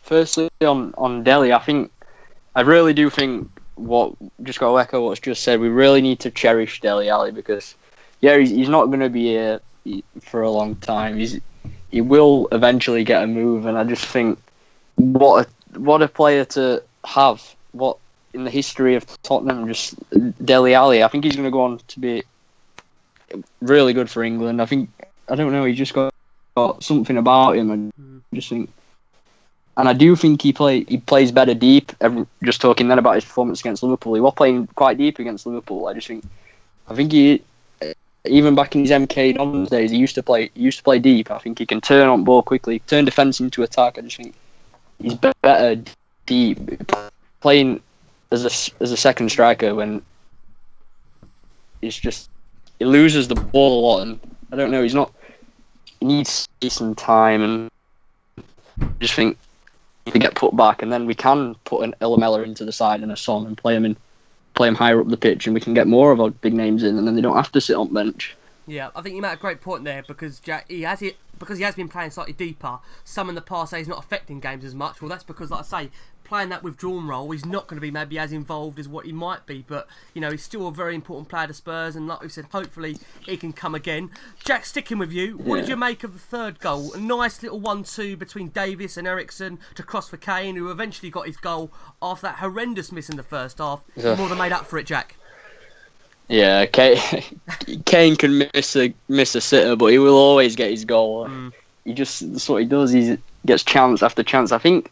Firstly, on Dele, I really do think. Just got to echo what's just said. We really need to cherish Dele Alli because, yeah, he's not going to be here for a long time. He will eventually get a move, and I just think what a player to have. What in the history of Tottenham, just Dele Alli. I think he's going to go on to be really good for England. I don't know. He just got something about him, and I just think And I do think he plays better deep. Just talking then about his performance against Liverpool, he was playing quite deep against Liverpool. I think he, even back in his MK Dons days, he used to play deep. I think he can turn on ball quickly, turn defence into attack. I just think he's better deep, playing as a second striker when it's just he loses the ball a lot. And I don't know, he needs some time, and I just think to get put back, and then we can put an Lamela into the side and a Son and play him higher up the pitch, and we can get more of our big names in, and then they don't have to sit on bench. Yeah, I think you made a great point there, because Jack, he has been playing slightly deeper. Some in the past say he's not affecting games as much. Well, that's because, like I say, playing that withdrawn role, he's not going to be maybe as involved as what he might be, but he's still a very important player to Spurs, and like we said, hopefully he can come again. Jack, sticking with you, what did you make of the third goal? A nice little 1-2 between Davis and Eriksen to cross for Kane, who eventually got his goal after that horrendous miss in the first half. Yeah. More than made up for it, Jack. Yeah, Kane can miss a sitter, but he will always get his goal. Mm. That's what he does. He gets chance after chance. I think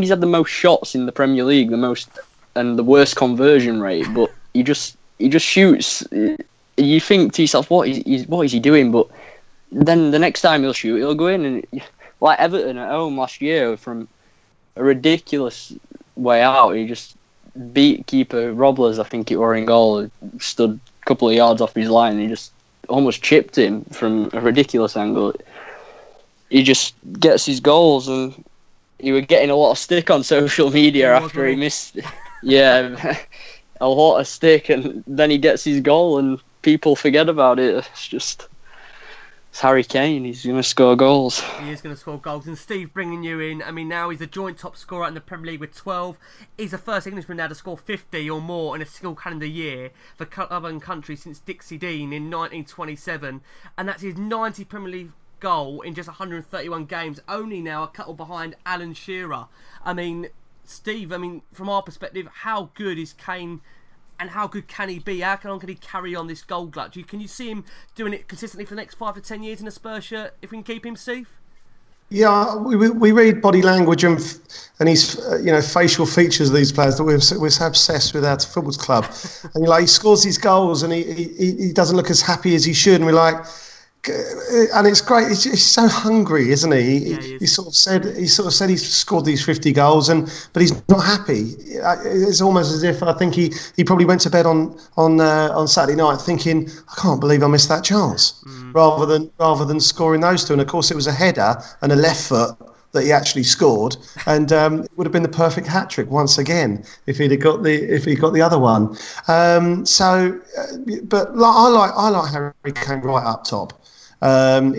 he's had the most shots in the Premier League, and the worst conversion rate. But he just shoots. You think to yourself, what is he doing? But then the next time he'll shoot, he'll go in, and like Everton at home last year, from a ridiculous way out, he just beat keeper Robles. I think it were in goal, stood a couple of yards off his line, and he just almost chipped him from a ridiculous angle. He just gets his goals, and he was getting a lot of stick on social media after he missed. Yeah, a lot of stick, and then he gets his goal, and people forget about it. It's Harry Kane. He's going to score goals. He is going to score goals. And Steve, bringing you in, I mean, now he's the joint top scorer in the Premier League with 12. He's the first Englishman now to score 50 or more in a single calendar year for club and country since Dixie Dean in 1927, and that's his 90 Premier League goal in just 131 games, only now a couple behind Alan Shearer. I mean, Steve, from our perspective, how good is Kane, and how good can he be? How long can he carry on this goal glut? Can you see him doing it consistently for the next 5 to 10 years in a Spurs shirt if we can keep him safe? Yeah, we read body language and his facial features of these players that we're so obsessed with our football club. And he scores these goals, and he doesn't look as happy as he should, and we're like, and it's great. He's so hungry, isn't he? Yeah, he is. He sort of said he's scored these 50 goals, but he's not happy. It's almost as if I think he probably went to bed on Saturday night thinking, I can't believe I missed that chance, rather than scoring those two. And of course, it was a header and a left foot that he actually scored, and it would have been the perfect hat trick once again if he got the other one. But I like Harry Kane right up top. In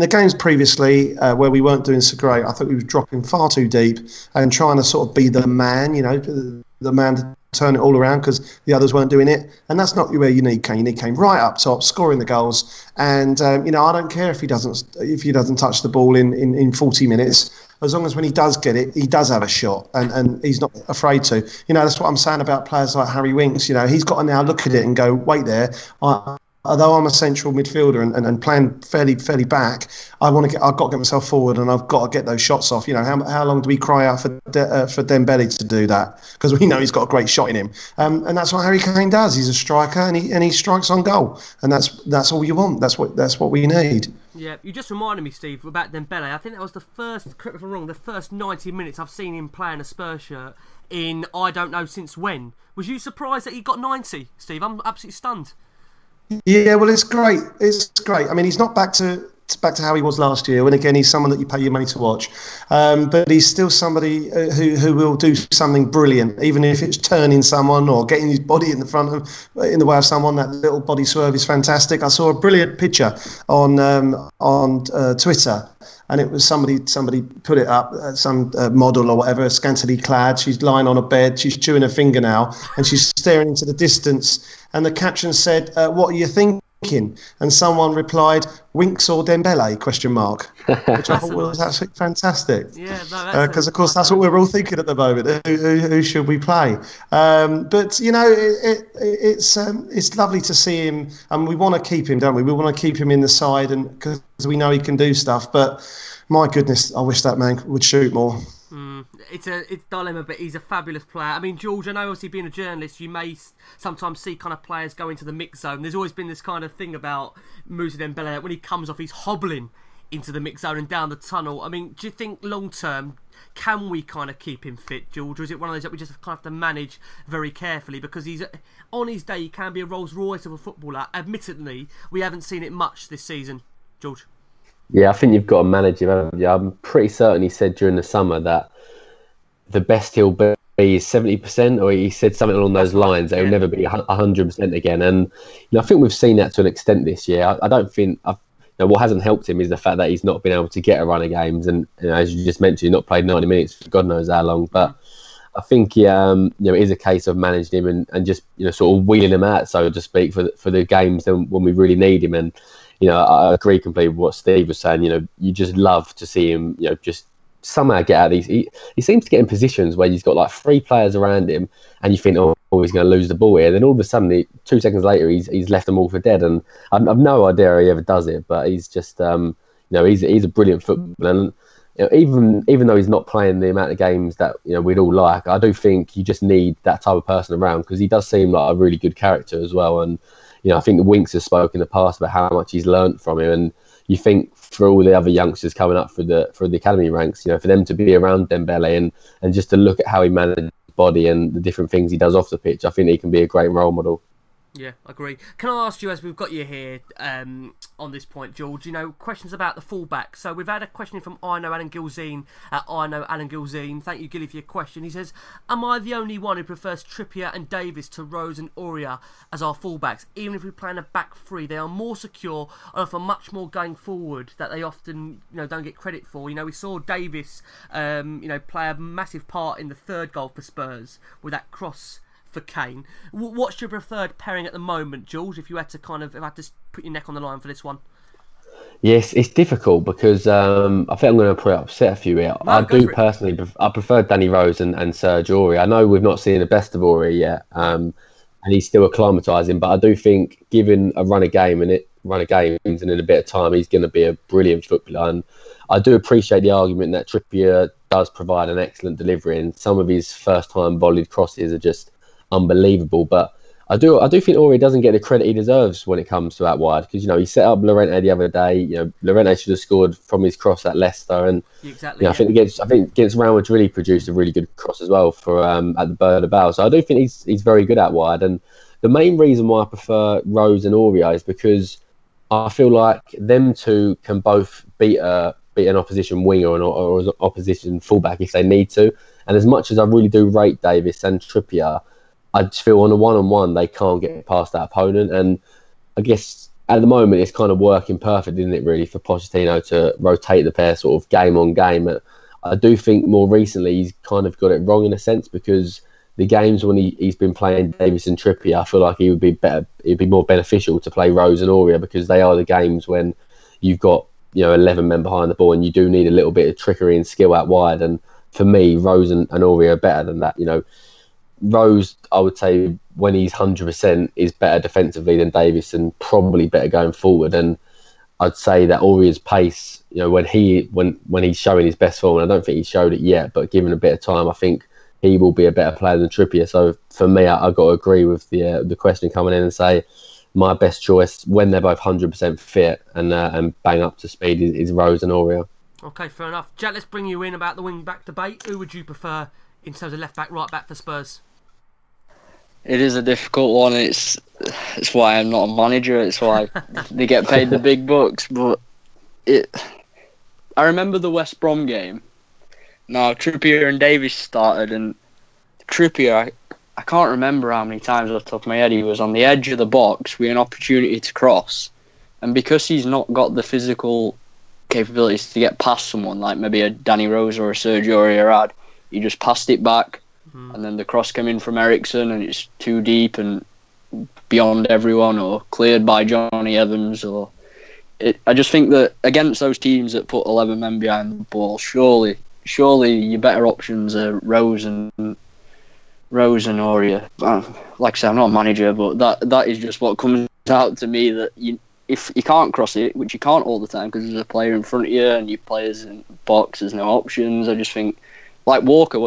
the games previously where we weren't doing so great, I thought we were dropping far too deep and trying to sort of be the man, the man to turn it all around because the others weren't doing it. And that's not where you need Kane. You need Kane right up top, scoring the goals. And I don't care if he doesn't touch the ball in 40 minutes. As long as when he does get it, he does have a shot, and he's not afraid to. That's what I'm saying about players like Harry Winks. He's got to now look at it and go, wait there. Although I'm a central midfielder and playing fairly back, I've got to get myself forward, and I've got to get those shots off. How long do we cry out for Dembele to do that? Because we know he's got a great shot in him, and that's what Harry Kane does. He's a striker, and he strikes on goal, and that's all you want. That's what we need. Yeah, you just reminded me, Steve, about Dembele. I think that was the first 90 minutes I've seen him play in a Spurs shirt in I don't know since when. Was you surprised that he got 90, Steve? I'm absolutely stunned. Yeah, well, it's great. It's great. I mean, he's not back to how he was last year. When again, he's someone that you pay your money to watch, but he's still somebody who will do something brilliant, even if it's turning someone or getting his body in the way of someone. That little body swerve is fantastic. I saw a brilliant picture on Twitter. And it was somebody put it up, some model or whatever, scantily clad. She's lying on a bed, she's chewing her fingernail, and she's staring into the distance. And the caption said, "What are you thinking?" And someone replied, "Winks or Dembele?" ?" Which I thought was absolutely fantastic. Yeah, because of course that's what we're all thinking at the moment. Who should we play? But it's lovely to see him, and we want to keep him, don't we? We want to keep him in the side, and because we know he can do stuff. But my goodness, I wish that man would shoot more. It's a dilemma, but he's a fabulous player. I mean, George, I know obviously being a journalist, you may sometimes see kind of players go into the mix zone. There's always been this kind of thing about Moussa Dembele, when he comes off, he's hobbling into the mix zone and down the tunnel. I mean, do you think long term, can we kind of keep him fit, George? Or is it one of those that we just kind of have to manage very carefully? Because he's on his day, he can be a Rolls Royce of a footballer. Admittedly, we haven't seen it much this season, George. Yeah, I think you've got to manage him, haven't you? I'm pretty certain he said during the summer that the best he'll be is 70%, or he said something along those lines. That he'll never be 100% again. And you know, I think we've seen that to an extent this year. I don't think... Now, what hasn't helped him is the fact that he's not been able to get a run of games, and you know, as you just mentioned, he's not played 90 minutes for God knows how long. But I think you know, it is a case of managing him and just, you know, sort of wheeling him out, so to speak, for the games when we really need him. And you know, I agree completely with what Steve was saying. You know, you just love to see him, you know, just somehow get out of these. He seems to get in positions where he's got like three players around him, and you think, oh, he's going to lose the ball here. Then all of a sudden, 2 seconds later, he's left them all for dead. And I've no idea how he ever does it, but he's just, you know, he's a brilliant footballer. And you know, even though he's not playing the amount of games that, you know, we'd all like, I do think you just need that type of person around, because he does seem like a really good character as well. And you know, I think the Winks has spoken in the past about how much he's learnt from him. And you think for all the other youngsters coming up for the academy ranks, you know, for them to be around Dembele and just to look at how he manages body and the different things he does off the pitch, I think he can be a great role model. Yeah, I agree. Can I ask you, as we've got you here on this point, George, you know, questions about the fullback. So we've had a question from I know Alan Gilzine. Thank you, Gilly, for your question. He says, am I the only one who prefers Trippier and Davis to Rose and Aurier as our fullbacks? Even if we play in a back three, they are more secure and offer much more going forward that they often, you know, don't get credit for. You know, we saw Davis, you know, play a massive part in the third goal for Spurs with that cross for Kane. What's your preferred pairing at the moment, George, if you had to put your neck on the line for this one? Yes, it's difficult because I think I'm going to probably upset a few here. No, I do personally, I prefer Danny Rose and Sergio Aurier. I know we've not seen the best of Aurier yet, and he's still acclimatising, but I do think given a run of games and in a bit of time, he's going to be a brilliant footballer. And I do appreciate the argument that Trippier does provide an excellent delivery, and some of his first-time volleyed crosses are just unbelievable, but I do think Aurier doesn't get the credit he deserves when it comes to out wide, because you know, he set up Llorente the other day. You know, Llorente should have scored from his cross at Leicester, and exactly, you know, I think against Real Madrid he produced a really good cross as well for at the Bernabeu. So I do think he's very good out wide, and the main reason why I prefer Rose and Aurier is because I feel like them two can both beat an opposition winger or an opposition fullback if they need to. And as much as I really do rate Davis and Trippier, I just feel on a one-on-one, they can't get past that opponent. And I guess at the moment, it's kind of working perfect, isn't it, really, for Pochettino to rotate the pair sort of game on game. But I do think more recently he's kind of got it wrong in a sense, because the games when he's been playing Davis and Trippier, I feel like he would be better. It'd be more beneficial to play Rose and Aurier, because they are the games when you've got, you know, 11 men behind the ball and you do need a little bit of trickery and skill out wide. And for me, Rose and Aurier are better than that, you know. Rose, I would say, when he's 100%, is better defensively than Davis and probably better going forward. And I'd say that Aurier's pace, you know, when he's showing his best form, and I don't think he showed it yet, but given a bit of time, I think he will be a better player than Trippier. So for me, I've got to agree with the question coming in and say my best choice when they're both 100% fit and bang up to speed is Rose and Aurier. Okay, fair enough. Jack, let's bring you in about the wing-back debate. Who would you prefer in terms of left back, right back for Spurs? It is a difficult one. It's why I'm not a manager. It's why they get paid the big bucks. But I remember the West Brom game. Now Trippier and Davies started, and Trippier, I can't remember how many times off the top of my head he was on the edge of the box with an opportunity to cross, and because he's not got the physical capabilities to get past someone like maybe a Danny Rose or a Sergio Aurier, he just passed it back, and then the cross came in from Eriksen, and it's too deep and beyond everyone, or cleared by Johnny Evans. I just think that against those teams that put 11 men behind the ball, surely your better options are Rose and Aurier. Like I said, I'm not a manager, but that is just what comes out to me, that if you can't cross it, which you can't all the time because there's a player in front of you and your players in the box, there's no options. I just think Like Walker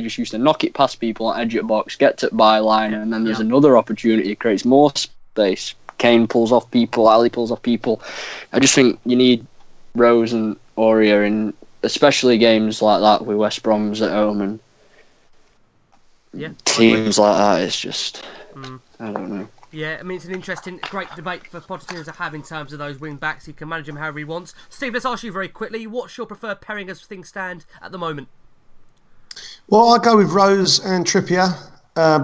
just used to knock it past people on edge of box, get to byline, and then there's another opportunity. It creates more space. Kane pulls off people, Ali pulls off people. I just think you need Rose and Aurier in especially games like that with West Brom's at home and teams like that. It's just I don't know. Yeah, I mean, it's an interesting, great debate for Pochettino to have in terms of those wing-backs. He can manage them however he wants. Steve, let's ask you very quickly, what's your preferred pairing as things stand at the moment? Well, I'll go with Rose and Trippier.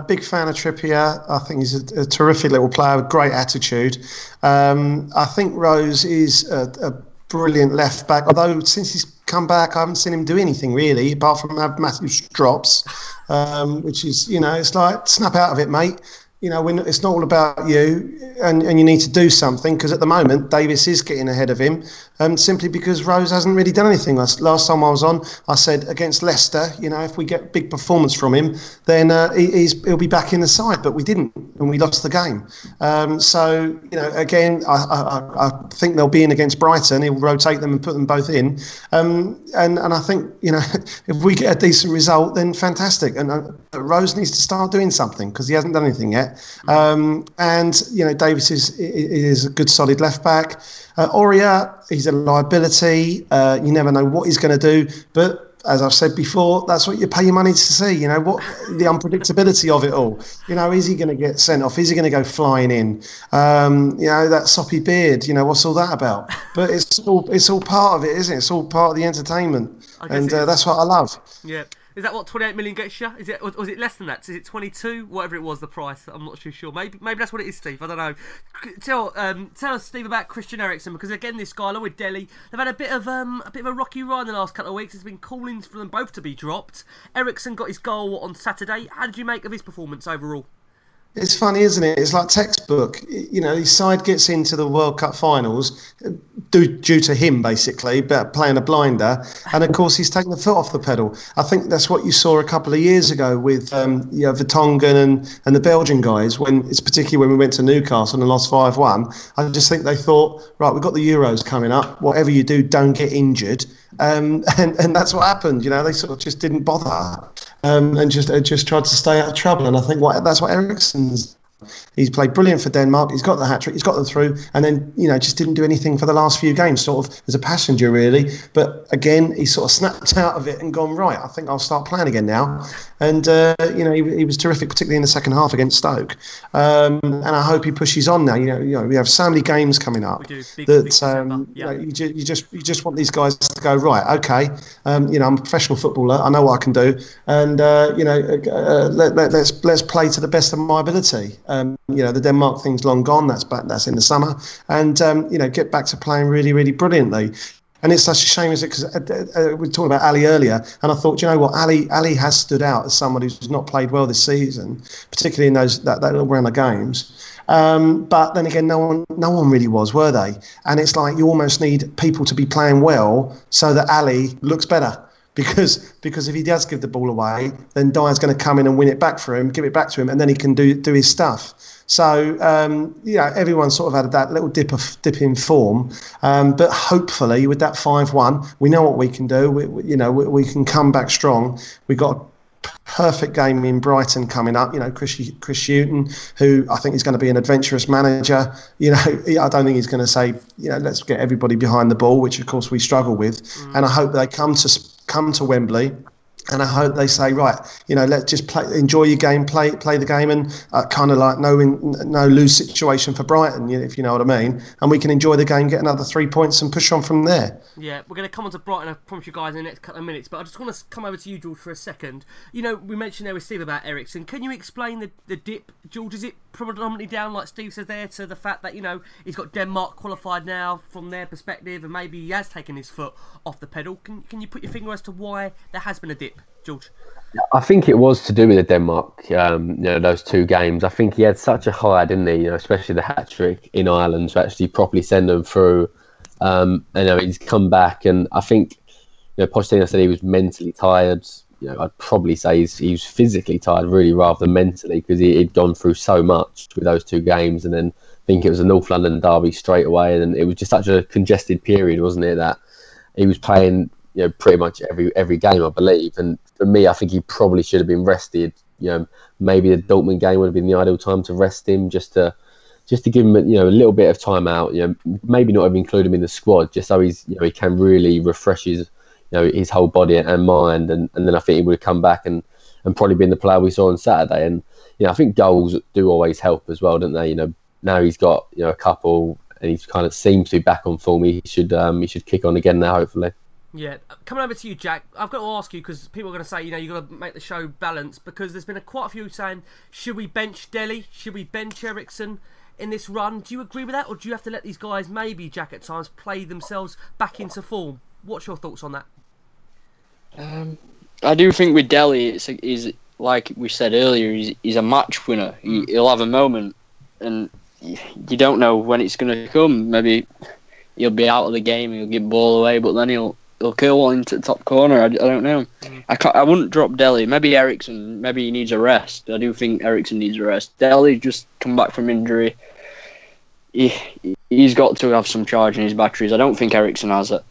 Big fan of Trippier. I think he's a terrific little player with great attitude. I think Rose is a brilliant left-back, although since he's come back, I haven't seen him do anything really, apart from have massive drops, which is, you know, it's like, snap out of it, mate. You know, it's not all about you, and you need to do something, because at the moment Davis is getting ahead of him, simply because Rose hasn't really done anything. Last time I was on, I said against Leicester, you know, if we get big performance from him, then he'll be back in the side. But we didn't, and we lost the game. So you know, again, I think they'll be in against Brighton. He'll rotate them and put them both in, and I think, you know, if we get a decent result, then fantastic. And Rose needs to start doing something, because he hasn't done anything yet. And you know, Davis is a good solid left back. Aurier, he's a liability. You never know what he's going to do, but as I've said before, that's what you pay your money to see. You know, what the unpredictability of it all. You know, is he going to get sent off? Is he going to go flying in? You know, that soppy beard. You know, what's all that about? But it's all part of it, isn't it? It's all part of the entertainment, and that's what I love. Yeah. Is that what 28 million gets you? Is it, or is it less than that? Is it 22? Whatever it was, the price. I'm not too sure. Maybe that's what it is, Steve. I don't know. Tell us, Steve, about Christian Eriksen, because again, this guy along with Dele, they've had a bit of a rocky ride the last couple of weeks. It's been calling for them both to be dropped. Eriksen got his goal on Saturday. How did you make of his performance overall? It's funny, isn't it? It's like textbook. You know, his side gets into the World Cup finals due to him, basically, but playing a blinder. And, of course, he's taken the foot off the pedal. I think that's what you saw a couple of years ago with you know, Vertonghen and the Belgian guys, when it's particularly when we went to Newcastle and lost 5-1. I just think they thought, right, we've got the Euros coming up. Whatever you do, don't get injured. And that's what happened. You know, they sort of just didn't bother, and just tried to stay out of trouble. And I think that's what Eriksen's. He's played brilliant for Denmark. He's got the hat trick. He's got them through, and then, you know, just didn't do anything for the last few games, sort of as a passenger really. But again, he sort of snapped out of it and gone, right, I think I'll start playing again now. And you know, he was terrific, particularly in the second half against Stoke. And I hope he pushes on now. You know, we have so many games coming up that you just want these guys to go, right, okay. You know, I'm a professional footballer. I know what I can do, and you know, let's play to the best of my ability. You know, the Denmark thing's long gone. That's in the summer, and you know, get back to playing really, really brilliantly. And it's such a shame, is it? Because we were talking about Ali earlier, and I thought, you know what, Ali has stood out as someone who's not played well this season, particularly in that little round of games. But then again, no one really were they? And it's like you almost need people to be playing well so that Ali looks better. Because if he does give the ball away, then Dyer's going to come in and win it back for him, give it back to him, and then he can do his stuff. So, you know, everyone sort of had that little dip in form. But hopefully with that 5-1, we know what we can do. We can come back strong. We've got to perfect game in Brighton coming up. You know, Chris Hughton, who I think is going to be an adventurous manager. You know, I don't think he's going to say, you know, let's get everybody behind the ball, which of course we struggle with. And I hope they come to Wembley, and I hope they say, right, you know, let's just enjoy your game, play the game, and kind of like no lose situation for Brighton, if you know what I mean. And we can enjoy the game, get another 3 points, and push on from there. Yeah, we're going to come on to Brighton, I promise you guys, in the next couple of minutes. But I just want to come over to you, George, for a second. You know, we mentioned there with Steve about Eriksen. Can you explain the dip, George? Is it predominantly down, like Steve says there, to the fact that, you know, he's got Denmark qualified now from their perspective, and maybe he has taken his foot off the pedal? Can you put your finger as to why there has been a dip, George? I think it was to do with the Denmark, you know, those two games. I think he had such a high, didn't he? You know, especially the hat trick in Ireland to actually properly send them through. And you know, he's come back, and I think, you know, Pochettino said he was mentally tired. You know, I'd probably say he was physically tired, really, rather than mentally, because he'd gone through so much with those two games, and then I think it was a North London derby straight away, and it was just such a congested period, wasn't it? That he was playing you know, pretty much every game, I believe. And for me, I think he probably should have been rested. You know, maybe the Dortmund game would have been the ideal time to rest him, just to give him, you know, a little bit of time out. You know, maybe not even include him in the squad, just so he's, you know, he can really refresh his, you know, his whole body and mind. And then I think he would have come back and probably been the player we saw on Saturday. And you know, I think goals do always help as well, don't they? You know, now he's got, you know, a couple, and he kind of seems to be back on form. He should kick on again now, hopefully. Yeah, coming over to you, Jack. I've got to ask you, because people are going to say, you know, you've got to make the show balanced, because there's been quite a few saying, should we bench Dele? Should we bench Eriksen in this run? Do you agree with that, or do you have to let these guys, maybe, Jack, at times, play themselves back into form? What's your thoughts on that? I do think with Dele, he's like we said earlier, he's a match winner. He'll have a moment, and you don't know when it's going to come. Maybe he'll be out of the game, he'll give ball away, but then he'll curl one into the top corner. I don't know. I wouldn't drop Dele. Maybe Eriksen. Maybe he needs a rest. I do think Eriksen needs a rest. Dele just come back from injury. He's got to have some charge in his batteries. I don't think Eriksen has it.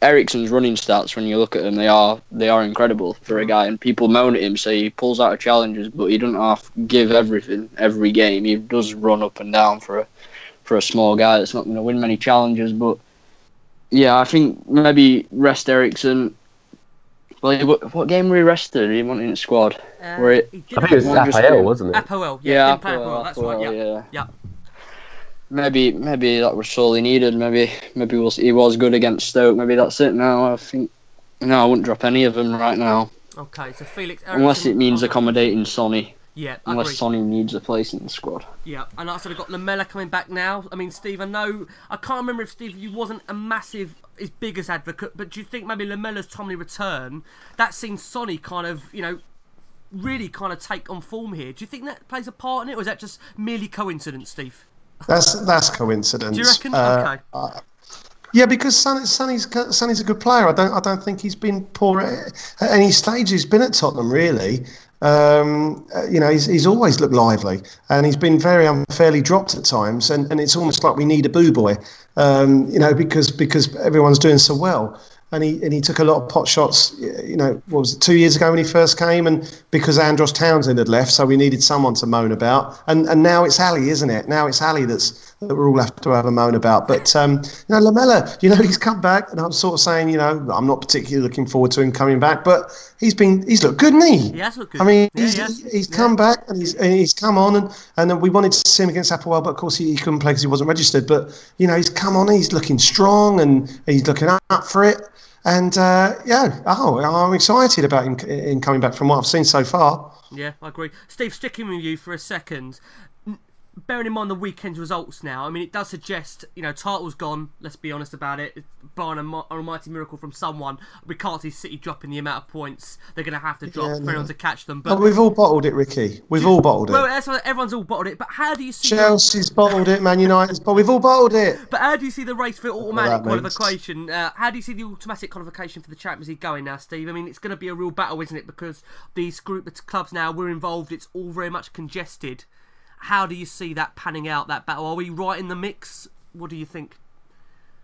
Eriksen's running stats, when you look at them, they are incredible for a guy, and people moan at him, so he pulls out of challenges, but he doesn't have to give everything every game. He does run up and down for a small guy that's not going to win many challenges. But yeah, I think maybe rest Eriksen. Well, what game were he rested? He wasn't in the squad. I think it was APOEL, wasn't it? APOEL, yeah. APOEL, that's right, yeah. Yeah. Maybe that was all he needed. Maybe he was good against Stoke. Maybe that's it now. I think I wouldn't drop any of them right now. Okay, so Felix Eriksen, unless it means accommodating Sonny. Yeah, unless Sonny needs a place in the squad. Yeah, and I sort of got Lamela coming back now. I mean, Steve, I can't remember if Steve, you wasn't his biggest advocate, but do you think maybe Lamela's timely return, that seen Sonny kind of, you know, really kind of take on form here? Do you think that plays a part in it, or is that just merely coincidence, Steve? That's coincidence. Do you reckon? Okay. Yeah, because Sonny's a good player. I don't think he's been poor at any stage he's been at Tottenham, really. You know, he's always looked lively, and he's been very unfairly dropped at times. And it's almost like we need a boo boy, you know, because everyone's doing so well. And he took a lot of pot shots, you know, what was it, 2 years ago when he first came, and because Andros Townsend had left, so we needed someone to moan about. And now it's Ali, isn't it? Now it's Ali that we're all have to have a moan about. But, you know, Lamela, you know, he's come back, and I'm sort of saying, you know, I'm not particularly looking forward to him coming back, but he's looked good, hasn't he? He has looked good. I mean, he's come back, and he's come on, and we wanted to see him against APOEL, but of course he couldn't play because he wasn't registered. But, you know, he's come on, he's looking strong, and he's looking up for it. And, I'm excited about him in coming back from what I've seen so far. Yeah, I agree. Steve, sticking with you for a second, bearing in mind the weekend's results now, I mean, it does suggest, you know, title's gone, let's be honest about it, barring an almighty miracle from someone. We can't see City dropping the amount of points they're going to have to drop for anyone to catch them. But we've all bottled it, Ricky. We've all bottled it. Well, that's why everyone's all bottled it, but how do you see... Chelsea's bottled it, Man United's bottled it, we've all bottled it. But how do you see the race for automatic qualification? How do you see the automatic qualification for the Champions League going now, Steve? I mean, it's going to be a real battle, isn't it? Because these group of clubs now, we're involved, it's all very much congested. How do you see that panning out, that battle? Are we right in the mix? What do you think?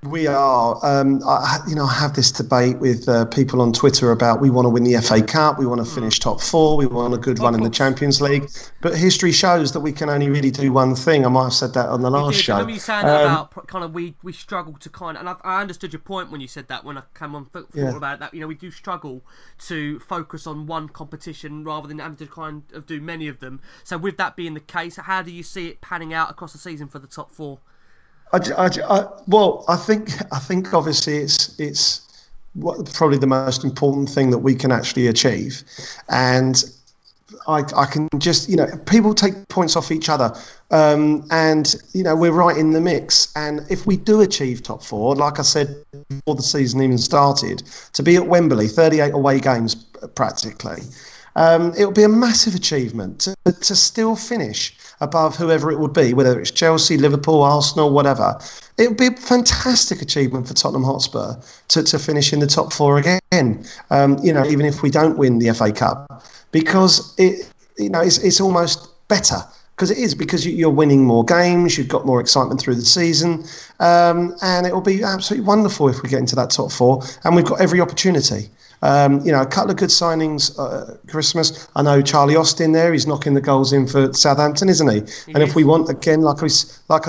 We are. I have this debate with people on Twitter about we want to win the FA Cup, we want to finish top four, we want a good run in the Champions League. But history shows that we can only really do one thing. I might have said that on the last show. I remember you saying that about kind of we struggle to kind of, and I understood your point when you said that when I came on football about that. You know, we do struggle to focus on one competition rather than having to kind of do many of them. So with that being the case, how do you see it panning out across the season for the top four? I think obviously it's probably the most important thing that we can actually achieve, and I can just, you know, people take points off each other, and you know, we're right in the mix. And if we do achieve top four, like I said before the season even started, to be at Wembley, 38 away games practically. It will be a massive achievement to still finish above whoever it would be, whether it's Chelsea, Liverpool, Arsenal, whatever. It would be a fantastic achievement for Tottenham Hotspur to finish in the top four again, you know, even if we don't win the FA Cup, because, it, you know, it's almost better Because it is, because you're winning more games, you've got more excitement through the season, and it will be absolutely wonderful if we get into that top four, and we've got every opportunity. A couple of good signings Christmas. I know Charlie Austin there, he's knocking the goals in for Southampton, isn't he? If we want, again, like I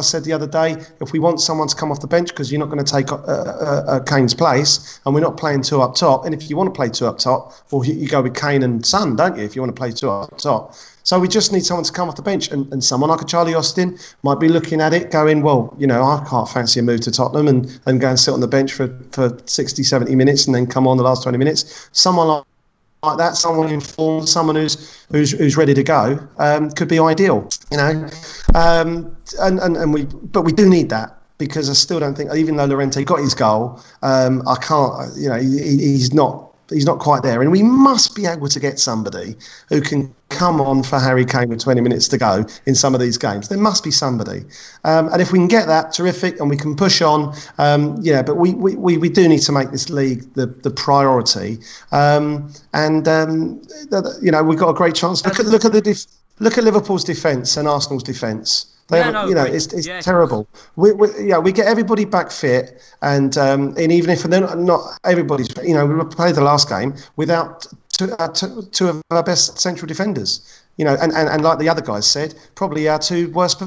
said the other day, if we want someone to come off the bench because you're not going to take Kane's place, and we're not playing two up top, and if you want to play two up top, well, you go with Kane and Son, don't you, if you want to play two up top. So we just need someone to come off the bench, and someone like a Charlie Austin might be looking at it going, well, you know, I can't fancy a move to Tottenham and go and sit on the bench for 60, 70 minutes and then come on the last 20 minutes. Someone like that, someone informed, someone who's ready to go could be ideal, you know. But we do need that. Because I still don't think, even though Llorente got his goal, I can't, you know, he's not quite there. And we must be able to get somebody who can come on for Harry Kane with 20 minutes to go in some of these games. There must be somebody. And if we can get that, terrific, and we can push on. But we do need to make this league the priority. We've got a great chance. Look at Liverpool's defence and Arsenal's defence. It's terrible. We get everybody back fit, and even if they're not everybody's, you know, we played the last game without two of our best central defenders, you know, and like the other guys said, probably our two worst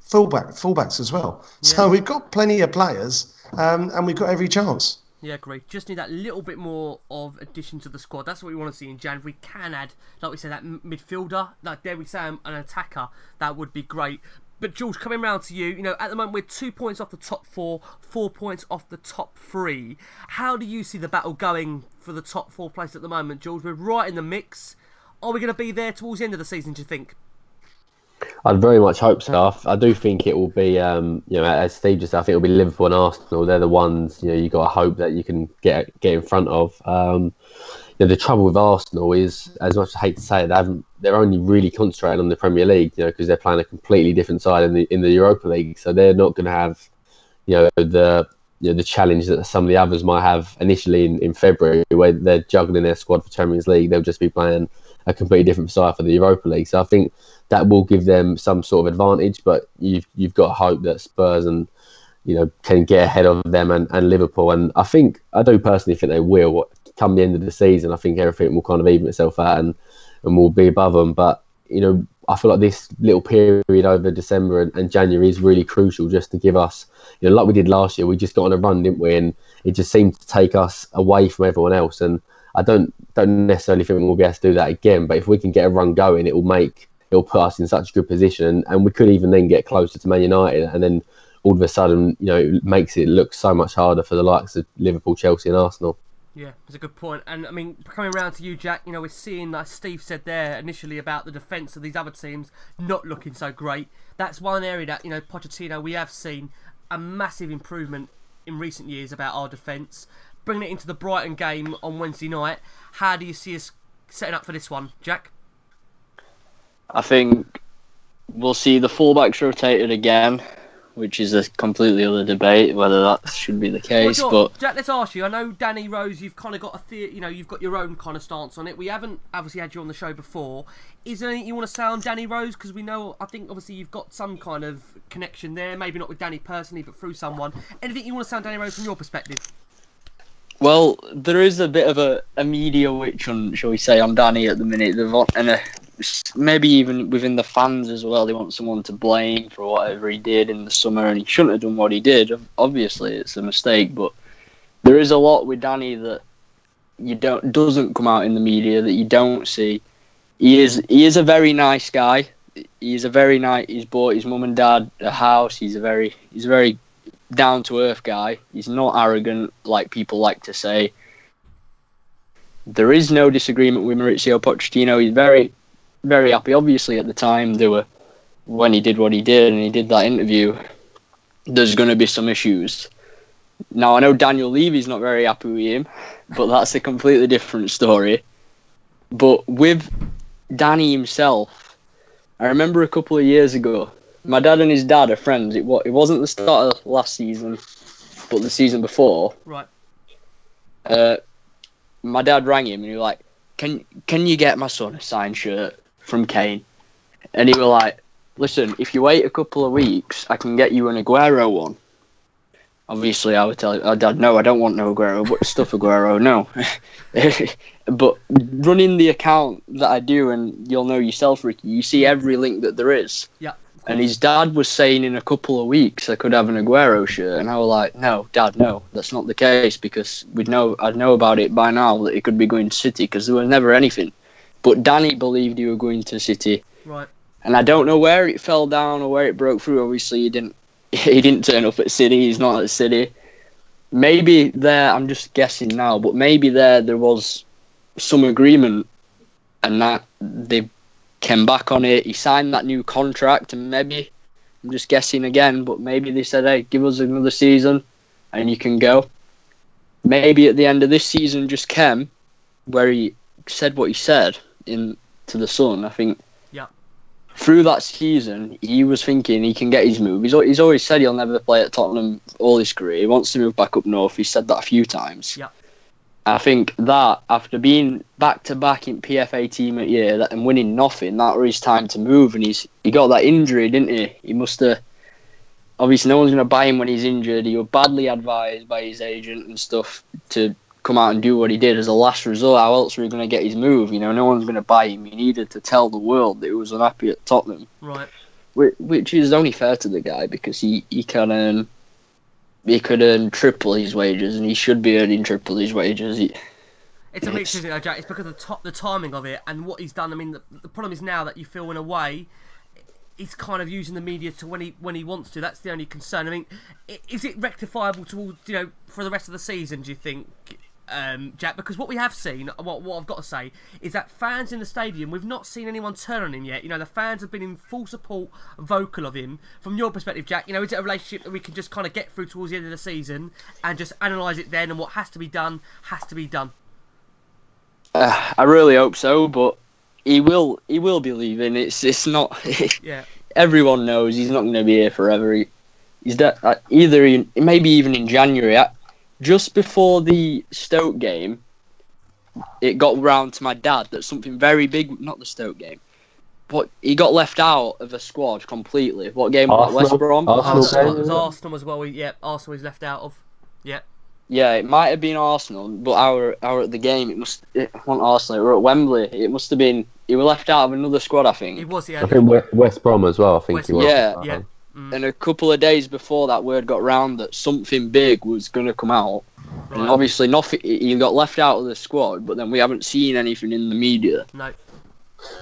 fullbacks as well. Yeah. So we've got plenty of players, and we've got every chance. Yeah, great. Just need that little bit more of addition to the squad. That's what we want to see in January. We can add, like we said, that midfielder, like dare we say, an attacker. That would be great. But George, coming round to you, you know, at the moment we're 2 points off the top four, 4 points off the top three. How do you see the battle going for the top four place at the moment, George? We're right in the mix. Are we going to be there towards the end of the season, do you think? I'd very much hope so. I do think it will be, as Steve just said, I think it'll be Liverpool and Arsenal. They're the ones, you know, you've got to hope that you can get in front of. The trouble with Arsenal is, as much as I hate to say it, they're only really concentrating on the Premier League, you know, because they're playing a completely different side in the Europa League. So they're not going to have, you know, the challenge that some of the others might have initially in February, where they're juggling their squad for Champions League. They'll just be playing a completely different side for the Europa League. So I think that will give them some sort of advantage. But you've got hope that Spurs and, you know, can get ahead of them and Liverpool. And I do personally think they will. Come the end of the season, I think everything will kind of even itself out and we'll be above them. But, you know, I feel like this little period over December and January is really crucial just to give us, you know, like we did last year, we just got on a run, didn't we? And it just seemed to take us away from everyone else. And I don't necessarily think we'll be able to do that again. But if we can get a run going, it'll put us in such a good position. And we could even then get closer to Man United. And then all of a sudden, you know, it makes it look so much harder for the likes of Liverpool, Chelsea and Arsenal. Yeah, that's a good point. And, I mean, coming round to you, Jack, you know, we're seeing, like Steve said there initially about the defence of these other teams not looking so great. That's one area that, you know, Pochettino, we have seen a massive improvement in recent years about our defence. Bringing it into the Brighton game on Wednesday night, how do you see us setting up for this one, Jack? I think we'll see the fullbacks rotated again, which is a completely other debate whether that should be the case. Well, John, but Jack, let's ask you. I know Danny Rose, you've kind of got you've got your own kind of stance on it. We haven't obviously had you on the show before. Is there anything you want to say on Danny Rose? Because we know, I think obviously you've got some kind of connection there. Maybe not with Danny personally, but through someone. Anything you want to say on Danny Rose from your perspective? Well, there is a bit of a media witch hunt, shall we say, on Danny at the minute. Maybe even within the fans as well, they want someone to blame for whatever he did in the summer, and he shouldn't have done what he did. Obviously, it's a mistake, but there is a lot with Danny that doesn't come out in the media, that you don't see. He is a very nice guy. He's bought his mum and dad a house. He's a very down to earth guy. He's not arrogant like people like to say. There is no disagreement with Mauricio Pochettino. He's very, very happy. Obviously, at the time, when he did what he did and he did that interview, there's going to be some issues. Now, I know Daniel Levy's not very happy with him, but that's a completely different story. But with Danny himself, I remember a couple of years ago, my dad and his dad are friends. It wasn't the start of last season, but the season before. Right. My dad rang him and he was like, "Can you get my son a signed shirt from Kane?" And he was like, Listen, if you wait a couple of weeks, I can get you an Aguero one. Obviously, I would tell you, Dad, no, I don't want no Aguero, but stuff Aguero, no. But running the account that I do, and you'll know yourself, Ricky, you see every link that there is. Yeah. And his dad was saying in a couple of weeks I could have an Aguero shirt, and I was like, no, Dad, no, that's not the case, because I'd know about it by now that he could be going to City, because there was never anything. But Danny believed you were going to City. Right. And I don't know where it fell down or where it broke through. Obviously, he didn't turn up at City. He's not at City. Maybe there, I'm just guessing now, but maybe there was some agreement and that they came back on it. He signed that new contract, and maybe, I'm just guessing again, but maybe they said, hey, give us another season and you can go. Maybe at the end of this season just came where he said what he said to the Sun, I think. Through that season, he was thinking he can get his move. He's always said he'll never play at Tottenham all his career. He wants to move back up north. He's said that a few times. Yeah. I think that after being back-to-back in PFA team at year and winning nothing, that was his time to move. And he got that injury, didn't he? He must have... Obviously, no one's going to buy him when he's injured. He was badly advised by his agent and stuff to come out and do what he did as a last resort. How else were he going to get his move? You know, no one's going to buy him. He needed to tell the world that he was unhappy at Tottenham. Right. Which is only fair to the guy, because he could earn triple his wages, and he should be earning triple his wages. It's a mixture, isn't it, Jack? It's because of the timing of it and what he's done. I mean, the problem is now that you feel in a way he's kind of using the media to when he wants to. That's the only concern. I mean, is it rectifiable towards, you know, for the rest of the season, do you think? Jack, because what we have seen, what I've got to say, is that fans in the stadium, we've not seen anyone turn on him yet. You know, the fans have been in full support, vocal of him. From your perspective, Jack, you know, is it a relationship that we can just kind of get through towards the end of the season and just analyse it then, and what has to be done has to be done? I really hope so, but he will be leaving. It's not. Yeah. Everyone knows he's not going to be here forever. He's that either maybe even in January. Just before the Stoke game, it got round to my dad that something very big, not the Stoke game, but he got left out of a squad completely. What game was that? West Brom? Arsenal. It was Arsenal as well. Yeah, Arsenal was left out of. Yeah. Yeah, it might have been Arsenal, but our at the game, it wasn't Arsenal, we were at Wembley. It must have been, he was left out of another squad, I think. He was, yeah. I think West Brom as well, I think he was. Yeah. Mm. And a couple of days before that, word got round that something big was going to come out. Right. And obviously, nothing. He got left out of the squad, but then we haven't seen anything in the media. No.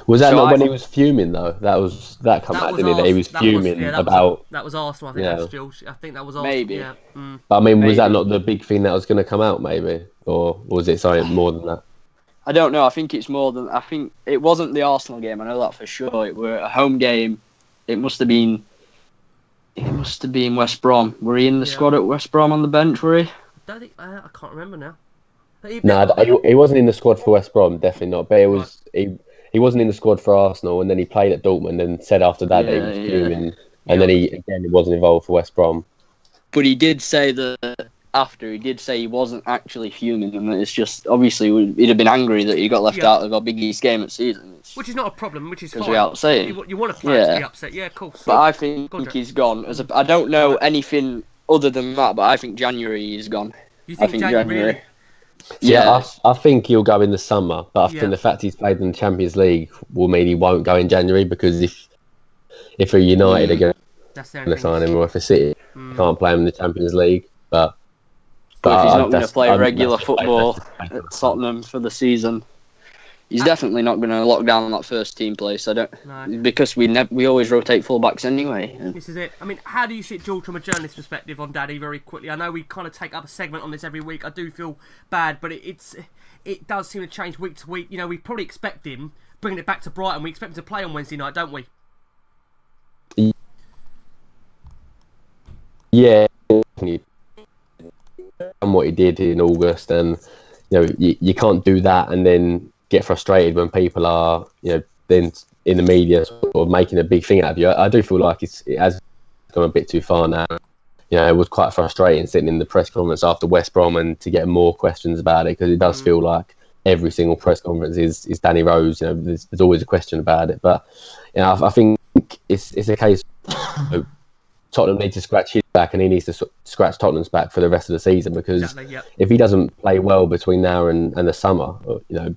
Was that not when he was fuming, though? That come back, didn't it? He was fuming about... That was Arsenal, I think. Yeah. I think that was Arsenal. Maybe. Yeah. Mm. I mean, was that not the big thing that was going to come out, maybe? Or was it something more than that? I don't know. I think it's more than... I think it wasn't the Arsenal game. I know that for sure. It were a home game. It must have been West Brom. Were he in the squad at West Brom on the bench, were he? I can't remember now. He wasn't in the squad for West Brom, definitely not. But he wasn't in the squad for Arsenal, and then he played at Dortmund and said after that that he was fuming. Yeah. And then he wasn't involved for West Brom. But he did say that after, he did say he wasn't actually fuming, and it's just, obviously, he'd have been angry that he got left out of our Big East game at season. Which is not a problem, which is fine. You want to play to be upset, yeah, of course. But I think he's gone. I don't know anything other than that, but I think January is gone. You think January? Yeah, I think he'll go in the summer, but I think the fact he's played in the Champions League will mean he won't go in January, because if a United are going to sign him, or if a City can't play him in the Champions League, but if he's not going to play regular football at Tottenham for the season, he's definitely not going to lock down on that first team place. Because we always rotate fullbacks anyway. And... This is it. I mean, how do you see it, George, from a journalist perspective on Daddy? Very quickly, I know we kind of take up a segment on this every week. I do feel bad, but it does seem to change week to week. You know, we probably expect him, bringing it back to Brighton, we expect him to play on Wednesday night, don't we? Yeah. And what he did in August, and you know, you can't do that and then get frustrated when people are, you know, then in the media sort of making a big thing out of you. I do feel like it has gone a bit too far now. You know, it was quite frustrating sitting in the press conference after West Brom and to get more questions about it, because it does feel like every single press conference is Danny Rose. You know, there's always a question about it. But you know, I think it's a case of Tottenham need to scratch his back and he needs to scratch Tottenham's back for the rest of the season, because if he doesn't play well between now and the summer, you know,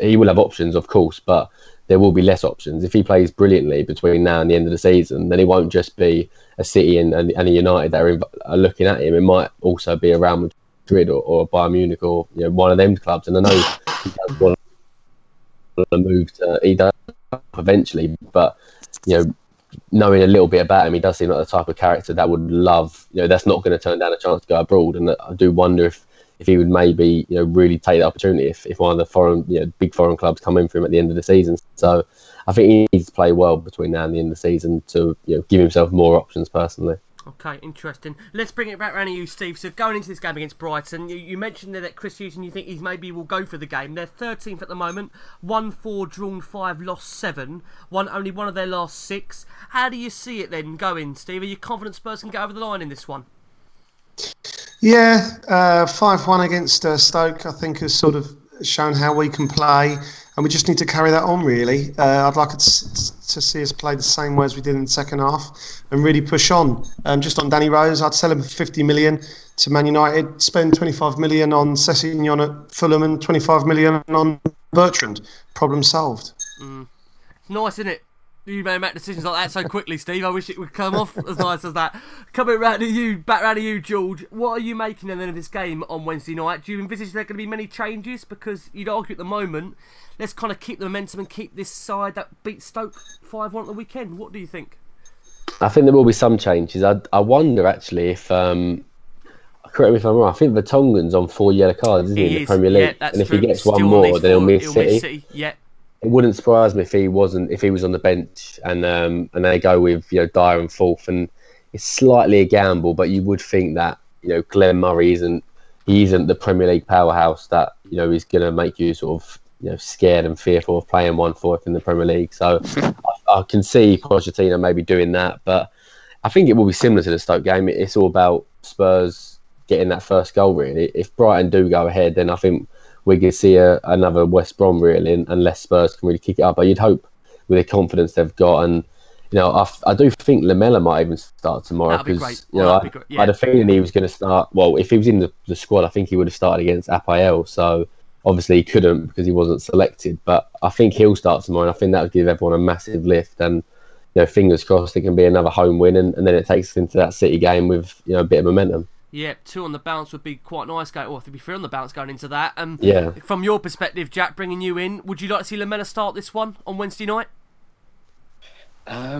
he will have options, of course, but there will be less options. If he plays brilliantly between now and the end of the season, then it won't just be a City and a United that are looking at him. It might also be a Real Madrid or Bayern Munich or, you know, one of them clubs. And I know he does want to move to, he does eventually, but, you know, knowing a little bit about him, he does seem like the type of character that would love, you know, that's not going to turn down a chance to go abroad. And I do wonder if he would maybe, you know, really take the opportunity if one of the foreign, you know, big foreign clubs come in for him at the end of the season. So I think he needs to play well between now and the end of the season to, you know, give himself more options personally. Okay, interesting. Let's bring it back around to you, Steve. So going into this game against Brighton, you mentioned there that Chris Hughes, and you think he's maybe will go for the game. They're 13th at the moment, 1-4, drawn 5, lost 7, won only one of their last 6. How do you see it then going, Steve? Are you confident Spurs can get over the line in this one? Yeah, 5-1 against Stoke, I think, has sort of shown how we can play, and we just need to carry that on, really. I'd like to see us play the same way as we did in the second half and really push on. Just on Danny Rose, I'd sell him for 50 million to Man United, spend 25 million on Sessegnon at Fulham and 25 million on Bertrand. Problem solved. It's nice, isn't it? You may make decisions like that so quickly, Steve. I wish it would come off as nice as that. Coming round to you, back round to you, George. What are you making then of this game on Wednesday night? Do you envisage there are going to be many changes? Because you'd argue at the moment, let's kind of keep the momentum and keep this side that beat Stoke 5-1 at the weekend. What do you think? I think there will be some changes. I wonder actually if, correct me if I'm wrong, I think Vertonghen's on 4 yellow cards, isn't he, in the Premier League? Yeah, that's and if true. He gets one more, then he'll miss City. Yeah. It wouldn't surprise me if he was on the bench and they go with, you know, Dyer and Forth, and it's slightly a gamble, but you would think that, you know, Glenn Murray isn't the Premier League powerhouse that, you know, is going to make you sort of, you know, scared and fearful of playing 1-4 in the Premier League. So I can see Pochettino maybe doing that, but I think it will be similar to the Stoke game. It's all about Spurs getting that first goal, really. If Brighton do go ahead, then I think we could see another West Brom, really, unless Spurs can really kick it up. But you'd hope with the confidence they've got. And, you know, I do think Lamela might even start tomorrow, because, you know, I had a feeling he was going to start. Well, if he was in the squad, I think he would have started against APOEL. So obviously he couldn't because he wasn't selected. But I think he'll start tomorrow, and I think that would give everyone a massive lift. And, you know, fingers crossed it can be another home win, and then it takes us into that City game with, you know, a bit of momentum. Yeah, 2 on the bounce would be quite nice. Or to be 3 on the bounce going into that. Yeah. From your perspective, Jack, bringing you in, would you like to see Lamela start this one on Wednesday night? I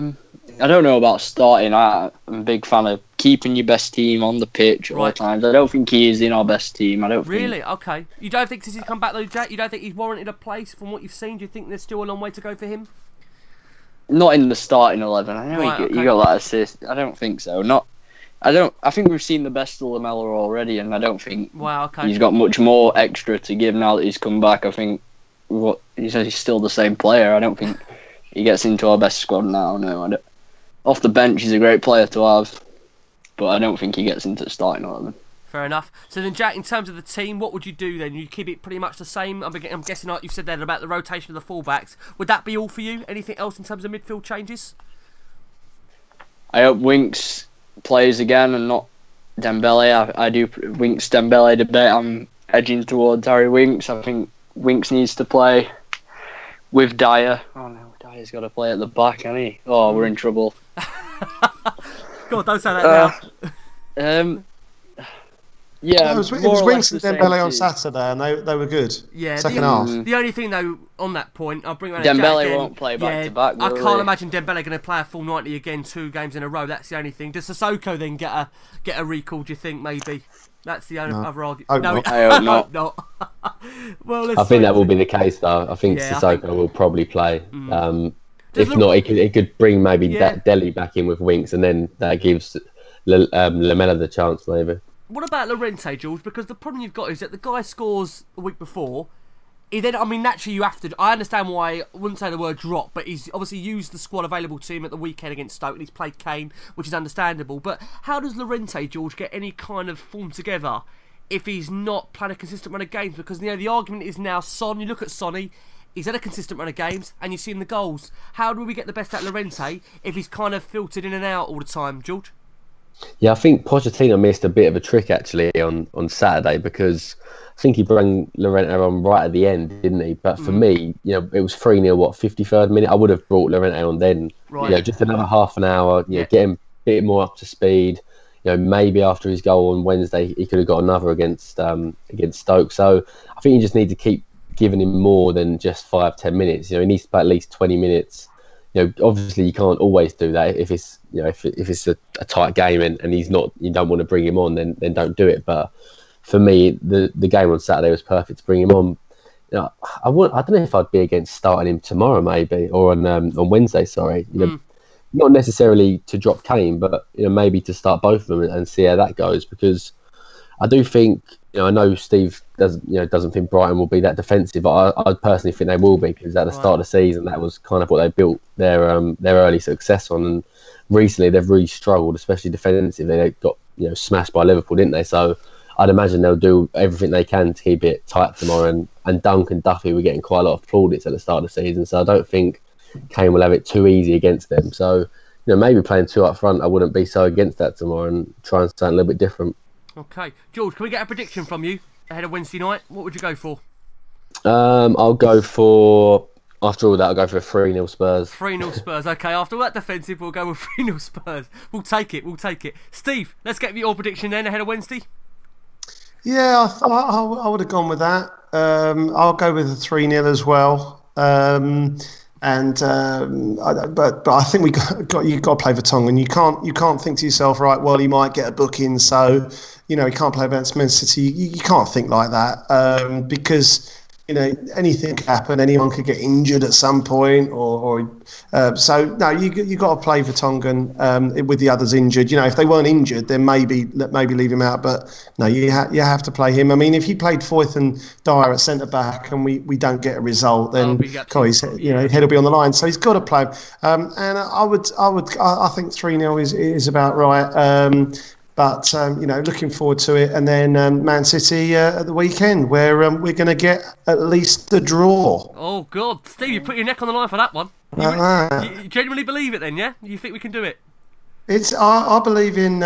don't know about starting. I'm a big fan of keeping your best team on the pitch all the time. I don't think he is in our best team. Really? Okay. You don't think since he's come back though, Jack? You don't think he's warranted a place from what you've seen? Do you think there's still a long way to go for him? Not in the starting 11. I know he got that assist. I don't think so. I think we've seen the best of Lamela already, and I don't think he's got much more extra to give now that he's come back. I think he's still the same player. I don't think he gets into our best squad now. No, off the bench he's a great player to have, but I don't think he gets into the starting 11. Fair enough. So then, Jack, in terms of the team, what would you do then? You keep it pretty much the same. I'm guessing, like you said there about the rotation of the fullbacks. Would that be all for you? Anything else in terms of midfield changes? I hope Winks plays again and not Dembele. I do Winks Dembele debate. I'm edging towards Harry Winks. I think Winks needs to play with Dyer. Oh no, Dyer's got to play at the back, hasn't he? Oh, we're in trouble. God, don't say that now. Yeah, no, it was Winks and Dembele on Saturday, and they were good. Yeah, second half. The only thing though on that point, I'll bring around Dembele won't play back to back. I can't imagine Dembele going to play a full 90 again, 2 games in a row. That's the only thing. Does Sissoko then get a recall? Do you think maybe that's the only other argument? No, I hope not. Well, I think that will be the case though. I think Sissoko will probably play. If not, it could bring maybe Dele back in with Winks, and then that gives Lamela the chance maybe. What about Llorente, George? Because the problem you've got is that the guy scores the week before. He then, naturally you have to... I understand why I wouldn't say the word drop, but he's obviously used the squad available to him at the weekend against Stoke, and he's played Kane, which is understandable. But how does Llorente, George, get any kind of form together if he's not playing a consistent run of games? Because, you know, the argument is now Son. You look at Sonny, He's had a consistent run of games, and you've seen the goals. How do we get the best out of Llorente if he's kind of filtered in and out all the time, George? Yeah, I think Pochettino missed a bit of a trick actually on Saturday, because I think he brought Llorente on right at the end, didn't he? But for me, you know, it was 3-0, what, 53rd minute? I would have brought Llorente on then. Right. You know, just another half an hour, you know, get him a bit more up to speed. You know, maybe after his goal on Wednesday, he could have got another against Stoke. So I think you just need to keep giving him more than just 5-10 minutes. You know, he needs to play at least 20 minutes. You know, obviously you can't always do that. If it's, you know, if it's a tight game and he's not, you don't want to bring him on, then don't do it. But for me, the game on Saturday was perfect to bring him on. You know, I don't know if I'd be against starting him tomorrow, maybe, or on Wednesday. Sorry, you know. Not necessarily to drop Kane, but you know, maybe to start both of them and see how that goes, because I do think, you know, I know Steve doesn't think Brighton will be that defensive, but I personally think they will be, because at the start of the season that was kind of what they built their early success on, and recently they've really struggled, especially defensively. They got, you know, smashed by Liverpool, didn't they? So I'd imagine they'll do everything they can to keep it tight tomorrow, and Dunk and Duffy were getting quite a lot of plaudits at the start of the season, so I don't think Kane will have it too easy against them. So, you know, maybe playing two up front, I wouldn't be so against that tomorrow, and try and sound a little bit different. Okay. George, can we get a prediction from you ahead of Wednesday night? What would you go for? I'll go for, after all that, I'll go for a 3-0 Spurs. 3-0 Spurs. Okay, after all that defensive, we'll go with 3-0 Spurs. We'll take it. We'll take it. Steve, let's get your prediction then ahead of Wednesday. Yeah, I would have gone with that. I'll go with a 3-0 as well. But I think you've got to play Vertonghen. You can't think to yourself, right, well, he might get a booking, so, you know, he can't play against Man City. You can't think like that, because, you know, anything could happen. Anyone could get injured at some point, or so no, you got to play Vertonghen with the others injured. You know, if they weren't injured, then maybe leave him out. But no, you have to play him. I mean, if he played Foyth and Dyer at centre back and we don't get a result, then his head will be on the line. So he's got to play him. And I think 3-0 is about right. But you know, looking forward to it, and then Man City at the weekend, where we're going to get at least the draw. Oh God, Steve, you put your neck on the line for that one. You genuinely believe it, then, yeah? You think we can do it? I believe in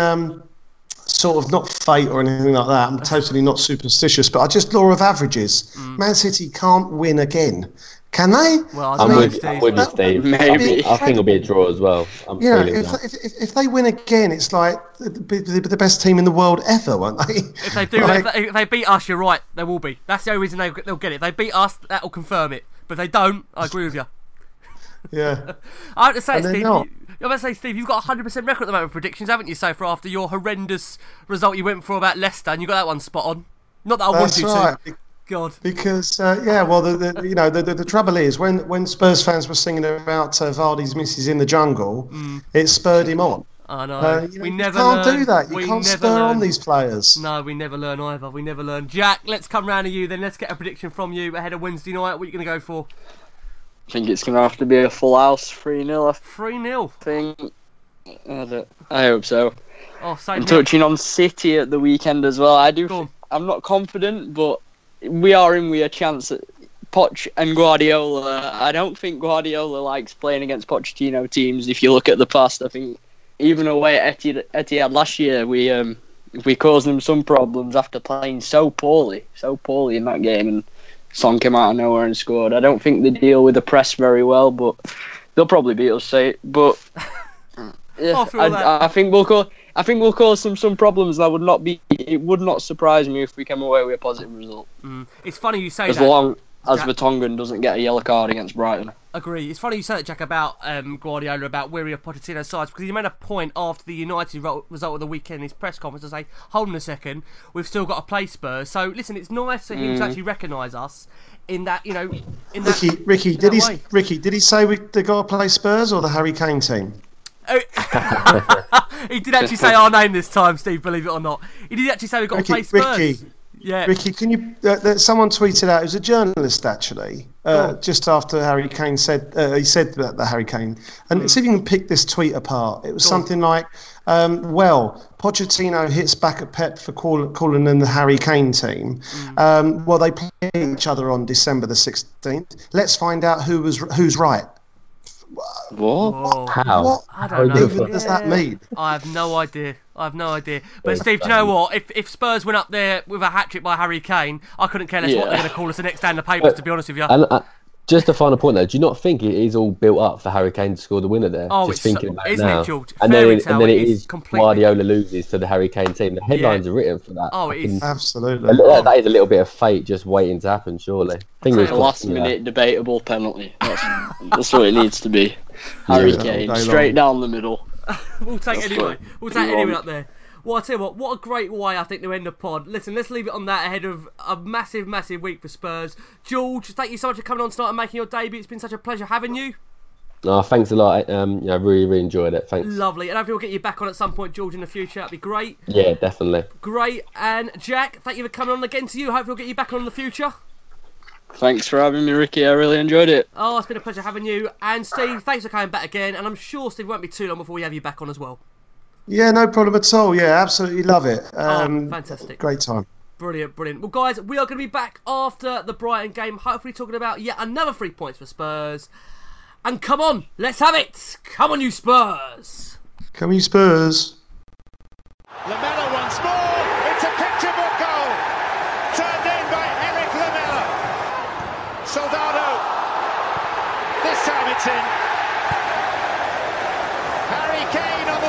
sort of not fate or anything like that. I'm totally not superstitious, but I just law of averages. Man City can't win again. Can they? Well, I'm with you, Steve. Maybe. I think it'll be a draw as well. If they win again, it's like the best team in the world ever, won't they? If they do, like, if they beat us, you're right, they will be. That's the only reason they'll get it. If they beat us, that'll confirm it. But if they don't, I agree with you. Yeah. I have to say, Steve, you've got a 100% record at the moment with predictions, haven't you, so far, after your horrendous result you went for about Leicester, and you got that one spot on. Not that I wanted to. God. Because the trouble is when Spurs fans were singing about Vardy's misses in the jungle, it spurred him on. I know. You can't do that. You can't stir on these players. No, we never learn either. We never learn. Jack, let's come round to you then. Let's get a prediction from you ahead of Wednesday night. What are you going to go for? I think it's going to have to be a full house, 3-0. 3-0. I hope so. Oh, same. And touching on City at the weekend as well. I'm not confident, but we are in with a chance at Poch and Guardiola. I don't think Guardiola likes playing against Pochettino teams. If you look at the past, I think even away at Etihad last year, we caused them some problems after playing so poorly in that game. And Son came out of nowhere and scored. I don't think they deal with the press very well, but they'll probably beat us, say it. But yeah, I think we'll cause some problems. That would not be. It would not surprise me if we came away with a positive result. It's funny you say that. As long as Vertonghen doesn't get a yellow card against Brighton. Agree. It's funny you say that, Jack, about Guardiola, about weary of Pochettino's sides, because he made a point after the United result of the weekend in his press conference to say, hold on a second, we've still got to play Spurs. So, listen, it's nice for him to actually recognise us in that, you know, in that Ricky, did he say they got to play Spurs or the Harry Kane team? He did actually say our name this time, Steve, believe it or not. He did actually say we've got to play Spurs. Ricky, Yeah. Ricky, can you? Someone tweeted out. It was a journalist actually. Just after Harry Kane said he said about the Harry Kane, and see if you can pick this tweet apart. It was something like, "Well, Pochettino hits back at Pep for calling them the Harry Kane team. Well, they play each other on December the 16th. Let's find out who's right." What? How? What? I don't know. What does that mean? I have no idea. But Steve, do you know what? If Spurs went up there with a hat-trick by Harry Kane, I couldn't care less what they're going to call us the next day in the papers, to be honest with you. And, just a final point, though. Do you not think it is all built up for Harry Kane to score the winner there? Oh, just it's thinking so, about isn't now. It, George? And then it is Guardiola loses to the Harry Kane team. The headlines are written for that. Oh, it is. Absolutely. That is a little bit of fate just waiting to happen, surely. A last-minute debatable penalty. That's what it needs to be. Harry Kane, straight down the middle. We'll take anyone up there. Well, I'll tell you what a great way I think to end the pod. Listen, let's leave it on that ahead of a massive, massive week for Spurs. George, thank you so much for coming on tonight and making your debut. It's been such a pleasure having you. No, thanks a lot. I really, really enjoyed it. Thanks. Lovely. And hopefully we'll get you back on at some point, George, in the future. That'd be great. Yeah, definitely. Great. And Jack, thank you for coming on again to you. Hopefully we'll get you back on in the future. Thanks for having me, Ricky. I really enjoyed it. Oh, it's been a pleasure having you. And Steve, thanks for coming back again. And I'm sure, Steve, it won't be too long before we have you back on as well. Yeah, no problem at all. Yeah, absolutely love it. Fantastic. Great time. Brilliant. Well, guys, we are going to be back after the Brighton game, hopefully talking about yet another 3 points for Spurs. And come on, let's have it. Come on, you Spurs. Come on, you Spurs. Lamela once more. It's a picture-book goal. Turned in by Eric Lamela. Soldado. This time it's in. Harry Kane on the